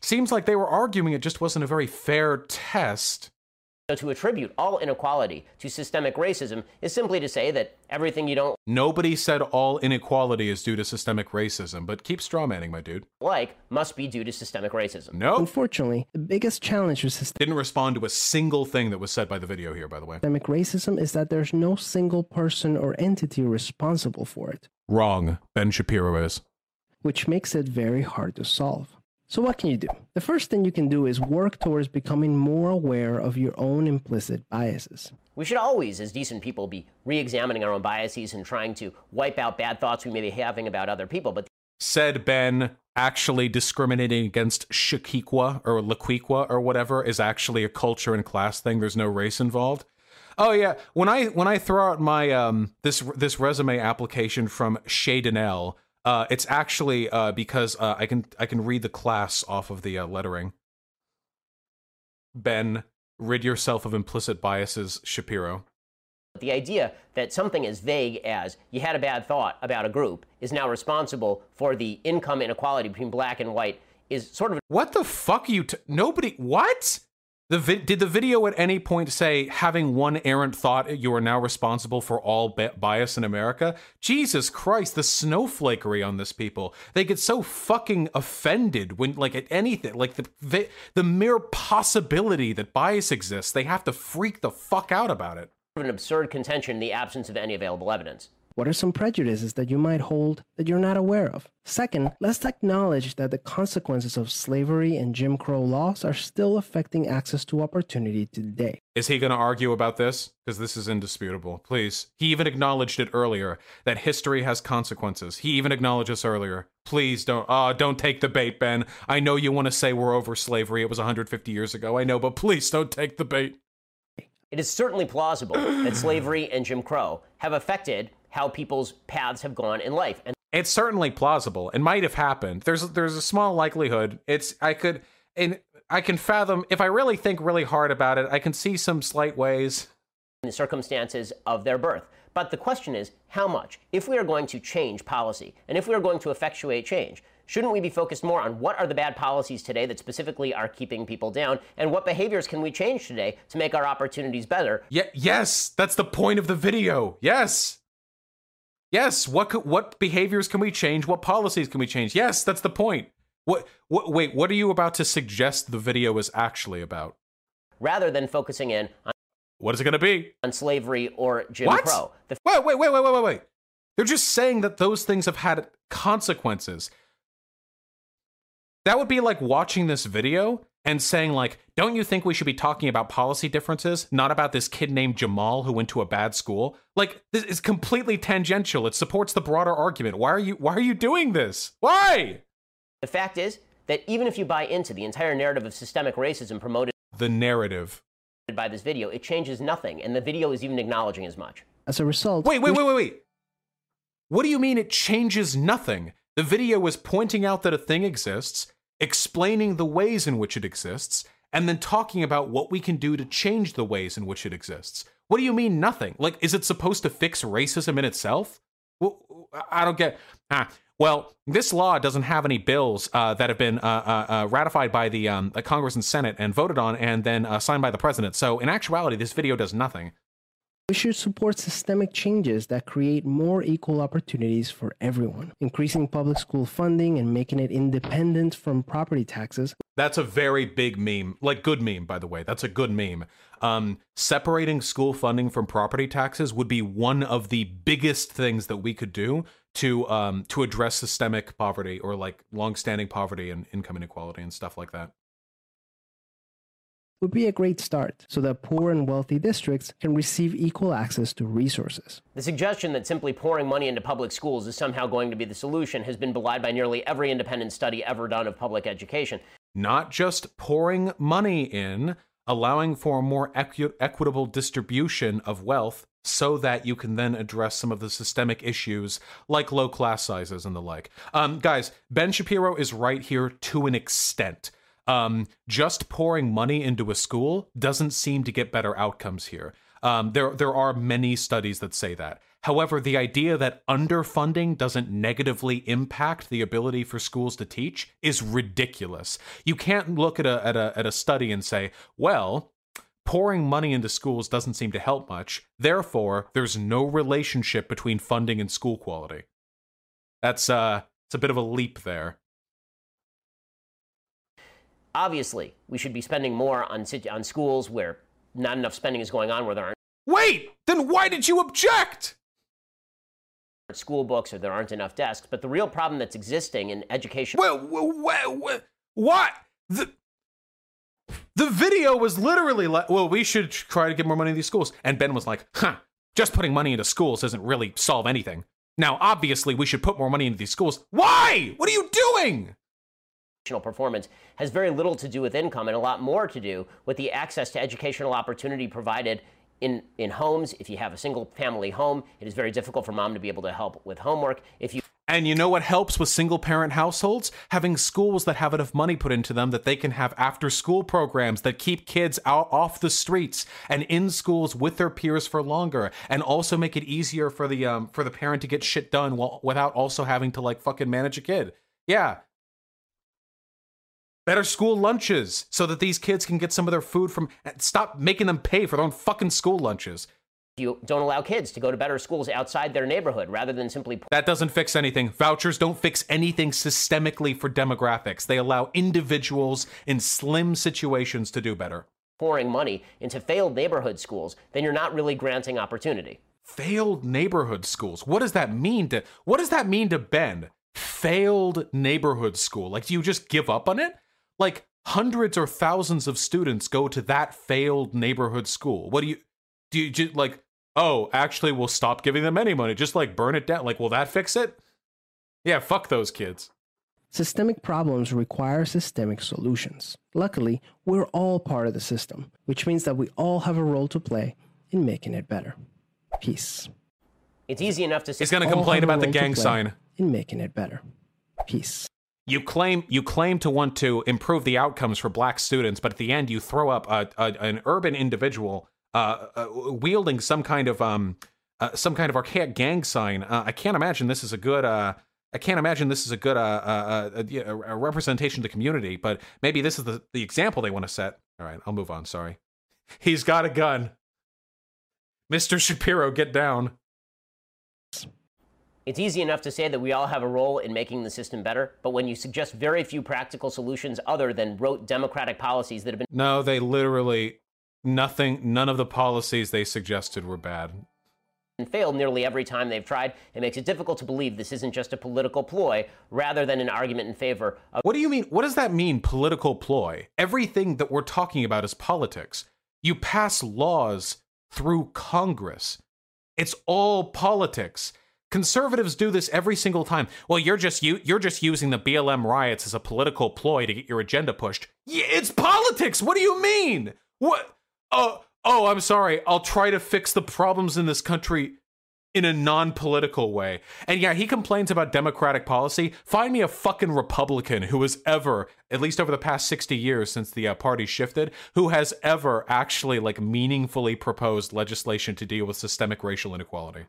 seems like they were arguing it just wasn't a very fair test. So to attribute all inequality to systemic racism is simply to say that everything you don't... Nobody said all inequality is due to systemic racism, but keep strawmanning, my dude. ...like must be due to systemic racism. No. Nope. Unfortunately, the biggest challenge with systemic... Didn't respond to a single thing that was said by the video here, by the way. ...systemic racism is that there's no single person or entity responsible for it. Wrong. Ben Shapiro is. Which makes it very hard to solve. So what can you do? The first thing you can do is work towards becoming more aware of your own implicit biases. We should always, as decent people, be re-examining our own biases and trying to wipe out bad thoughts we may be having about other people. But said Ben, actually discriminating against Shakikwa or Laquiqua or whatever is actually a culture and class thing. There's no race involved. Oh yeah, when I when I throw out my um this this resume application from Shea Donnell, uh, it's actually uh because uh, I can I can read the class off of the uh, lettering. Ben, rid yourself of implicit biases, Shapiro. The idea that something as vague as you had a bad thought about a group is now responsible for the income inequality between black and white is sort of... What the fuck are you... T- Nobody... What? The vi- did the video at any point say, having one errant thought, you are now responsible for all bi- bias in America? Jesus Christ, the snowflakery on this people. They get so fucking offended when, like, at anything, like, the vi- the mere possibility that bias exists, they have to freak the fuck out about it. An absurd contention in the absence of any available evidence. What are some prejudices that you might hold that you're not aware of? Second, let's acknowledge that the consequences of slavery and Jim Crow laws are still affecting access to opportunity today. Is he going to argue about this? Because this is indisputable. Please. He even acknowledged it earlier, that history has consequences. He even acknowledged this earlier. Please don't, uh, don't take the bait, Ben. I know you want to say we're over slavery. It was one hundred fifty years ago. I know, but please don't take the bait. It is certainly plausible that slavery and Jim Crow have affected how people's paths have gone in life. And it's certainly plausible. It might have happened. There's there's a small likelihood. It's I could and I can fathom, if I really think really hard about it, I can see some slight ways. In the circumstances of their birth. But the question is, how much? If we are going to change policy, and if we are going to effectuate change, shouldn't we be focused more on what are the bad policies today that specifically are keeping people down, and what behaviors can we change today to make our opportunities better? Yeah, yes, that's the point of the video. Yes. Yes, what could, what behaviors can we change? What policies can we change? Yes, that's the point. What, what wait, what are you about to suggest the video is actually about? Rather than focusing in on... What is it going to be? On slavery or Jim what? Crow. The... Wait, wait, wait, wait, wait, wait. They're just saying that those things have had consequences. That would be like watching this video and saying, like, don't you think we should be talking about policy differences, not about this kid named Jamal who went to a bad school? Like, this is completely tangential. It supports the broader argument. Why are you why are you doing this? Why? The fact is that even if you buy into the entire narrative of systemic racism promoted the narrative by this video, it changes nothing, and the video is even acknowledging as much. As a result... Wait, wait, wait, wait, wait. What do you mean it changes nothing? The video is pointing out that a thing exists, explaining the ways in which it exists, and then talking about what we can do to change the ways in which it exists. What do you mean nothing? Like, is it supposed to fix racism in itself? Well, I don't get... Ah, well, this law doesn't have any bills uh, that have been uh, uh, uh, ratified by the um, Congress and Senate and voted on and then uh, signed by the president. So in actuality, this video does nothing. We should support systemic changes that create more equal opportunities for everyone, increasing public school funding and making it independent from property taxes. That's a very big meme, like good meme, by the way. That's a good meme. Um, separating school funding from property taxes would be one of the biggest things that we could do to um, to address systemic poverty or like longstanding poverty and income inequality and stuff like that. Would be a great start so that poor and wealthy districts can receive equal access to resources. The suggestion that simply pouring money into public schools is somehow going to be the solution has been belied by nearly every independent study ever done of public education. Not just pouring money in, allowing for a more equi- equitable distribution of wealth so that you can then address some of the systemic issues like low class sizes and the like. Um, guys, Ben Shapiro is right here to an extent. Um, just pouring money into a school doesn't seem to get better outcomes here. Um, there, there are many studies that say that. However, the idea that underfunding doesn't negatively impact the ability for schools to teach is ridiculous. You can't look at a, at a, at a study and say, well, pouring money into schools doesn't seem to help much. Therefore, there's no relationship between funding and school quality. That's uh, it's a bit of a leap there. Obviously, we should be spending more on on schools where not enough spending is going on, where there aren't... Wait! Then why did you object? ...school books or there aren't enough desks, but the real problem that's existing in education... Well, well, well, what? The, the video was literally like, well, we should try to get more money to these schools. And Ben was like, huh, just putting money into schools doesn't really solve anything. Now, obviously, we should put more money into these schools. Why? What are you doing? Performance has very little to do with income and a lot more to do with the access to educational opportunity provided in, in homes. If you have a single family home, it is very difficult for mom to be able to help with homework. If you And you know what helps with single-parent households? Having schools that have enough money put into them that they can have after-school programs that keep kids out off the streets and in schools with their peers for longer, and also make it easier for the um, for the parent to get shit done while, without also having to, like, fucking manage a kid. Yeah. Better school lunches so that these kids can get some of their food from... Stop making them pay for their own fucking school lunches. You don't allow kids to go to better schools outside their neighborhood rather than simply... That doesn't fix anything. Vouchers don't fix anything systemically for demographics. They allow individuals in slim situations to do better. Pouring money into failed neighborhood schools, then you're not really granting opportunity. Failed neighborhood schools. What does that mean to... What does that mean to Ben? Failed neighborhood school. Like, do you just give up on it? Like, hundreds or thousands of students go to that failed neighborhood school. What do you... Do you just, like, oh, actually, we'll stop giving them any money. Just, like, burn it down. Like, will that fix it? Yeah, fuck those kids. Systemic problems require systemic solutions. Luckily, we're all part of the system, which means that we all have a role to play in making it better. Peace. It's easy enough to say... He's going to complain about the gang sign. In making it better. Peace. You claim you claim to want to improve the outcomes for black students, but at the end, you throw up a, a, an urban individual... Uh, uh, wielding some kind of um, uh, some kind of archaic gang sign. Uh, I can't imagine this is a good. Uh, I can't imagine this is a good uh, uh, uh, uh, representation of the community. But maybe this is the the example they want to set. All right, I'll move on. Sorry, he's got a gun. Mister Shapiro, get down. It's easy enough to say that we all have a role in making the system better, but when you suggest very few practical solutions other than rote democratic policies that have been no, they literally. Nothing, none of the policies they suggested were bad. And failed nearly every time they've tried. It makes it difficult to believe this isn't just a political ploy rather than an argument in favor of... What do you mean? What does that mean, political ploy? Everything that we're talking about is politics. You pass laws through Congress. It's all politics. Conservatives do this every single time. Well, you're just you you're just using the B L M riots as a political ploy to get your agenda pushed. Yeah, it's politics. What do you mean? What? Oh, oh, I'm sorry. I'll try to fix the problems in this country in a non-political way. And yeah, he complains about democratic policy. Find me a fucking Republican who has ever, at least over the past sixty years since the uh, party shifted, who has ever actually, like, meaningfully proposed legislation to deal with systemic racial inequality.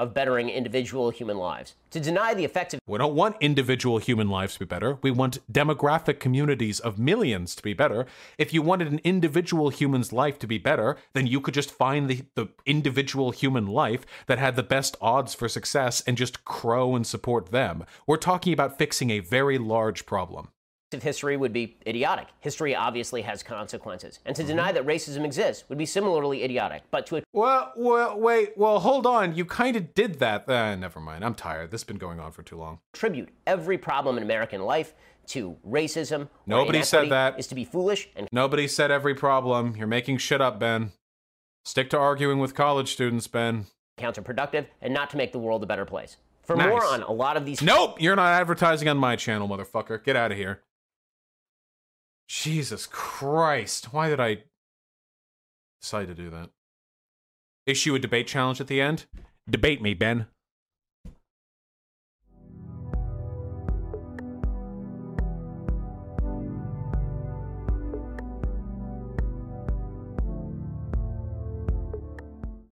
Of bettering individual human lives. To deny the effect of... We don't want individual human lives to be better. We want demographic communities of millions to be better. If you wanted an individual human's life to be better, then you could just find the, the individual human life that had the best odds for success and just crow and support them. We're talking about fixing a very large problem. Of history would be idiotic. History obviously has consequences. And to deny that racism exists would be similarly idiotic, but to... Well, well, wait, well, hold on. You kind of did that. Uh, never mind. I'm tired. This has been going on for too long. Attribute every problem in American life to racism. Nobody said that. Is to be foolish and... Nobody said every problem. You're making shit up, Ben. Stick to arguing with college students, Ben. Counterproductive and not to make the world a better place. For nice. More on a lot of these... Nope! You're not advertising on my channel, motherfucker. Get out of here. Jesus Christ, why did I decide to do that? Issue a debate challenge at the end? Debate me, Ben.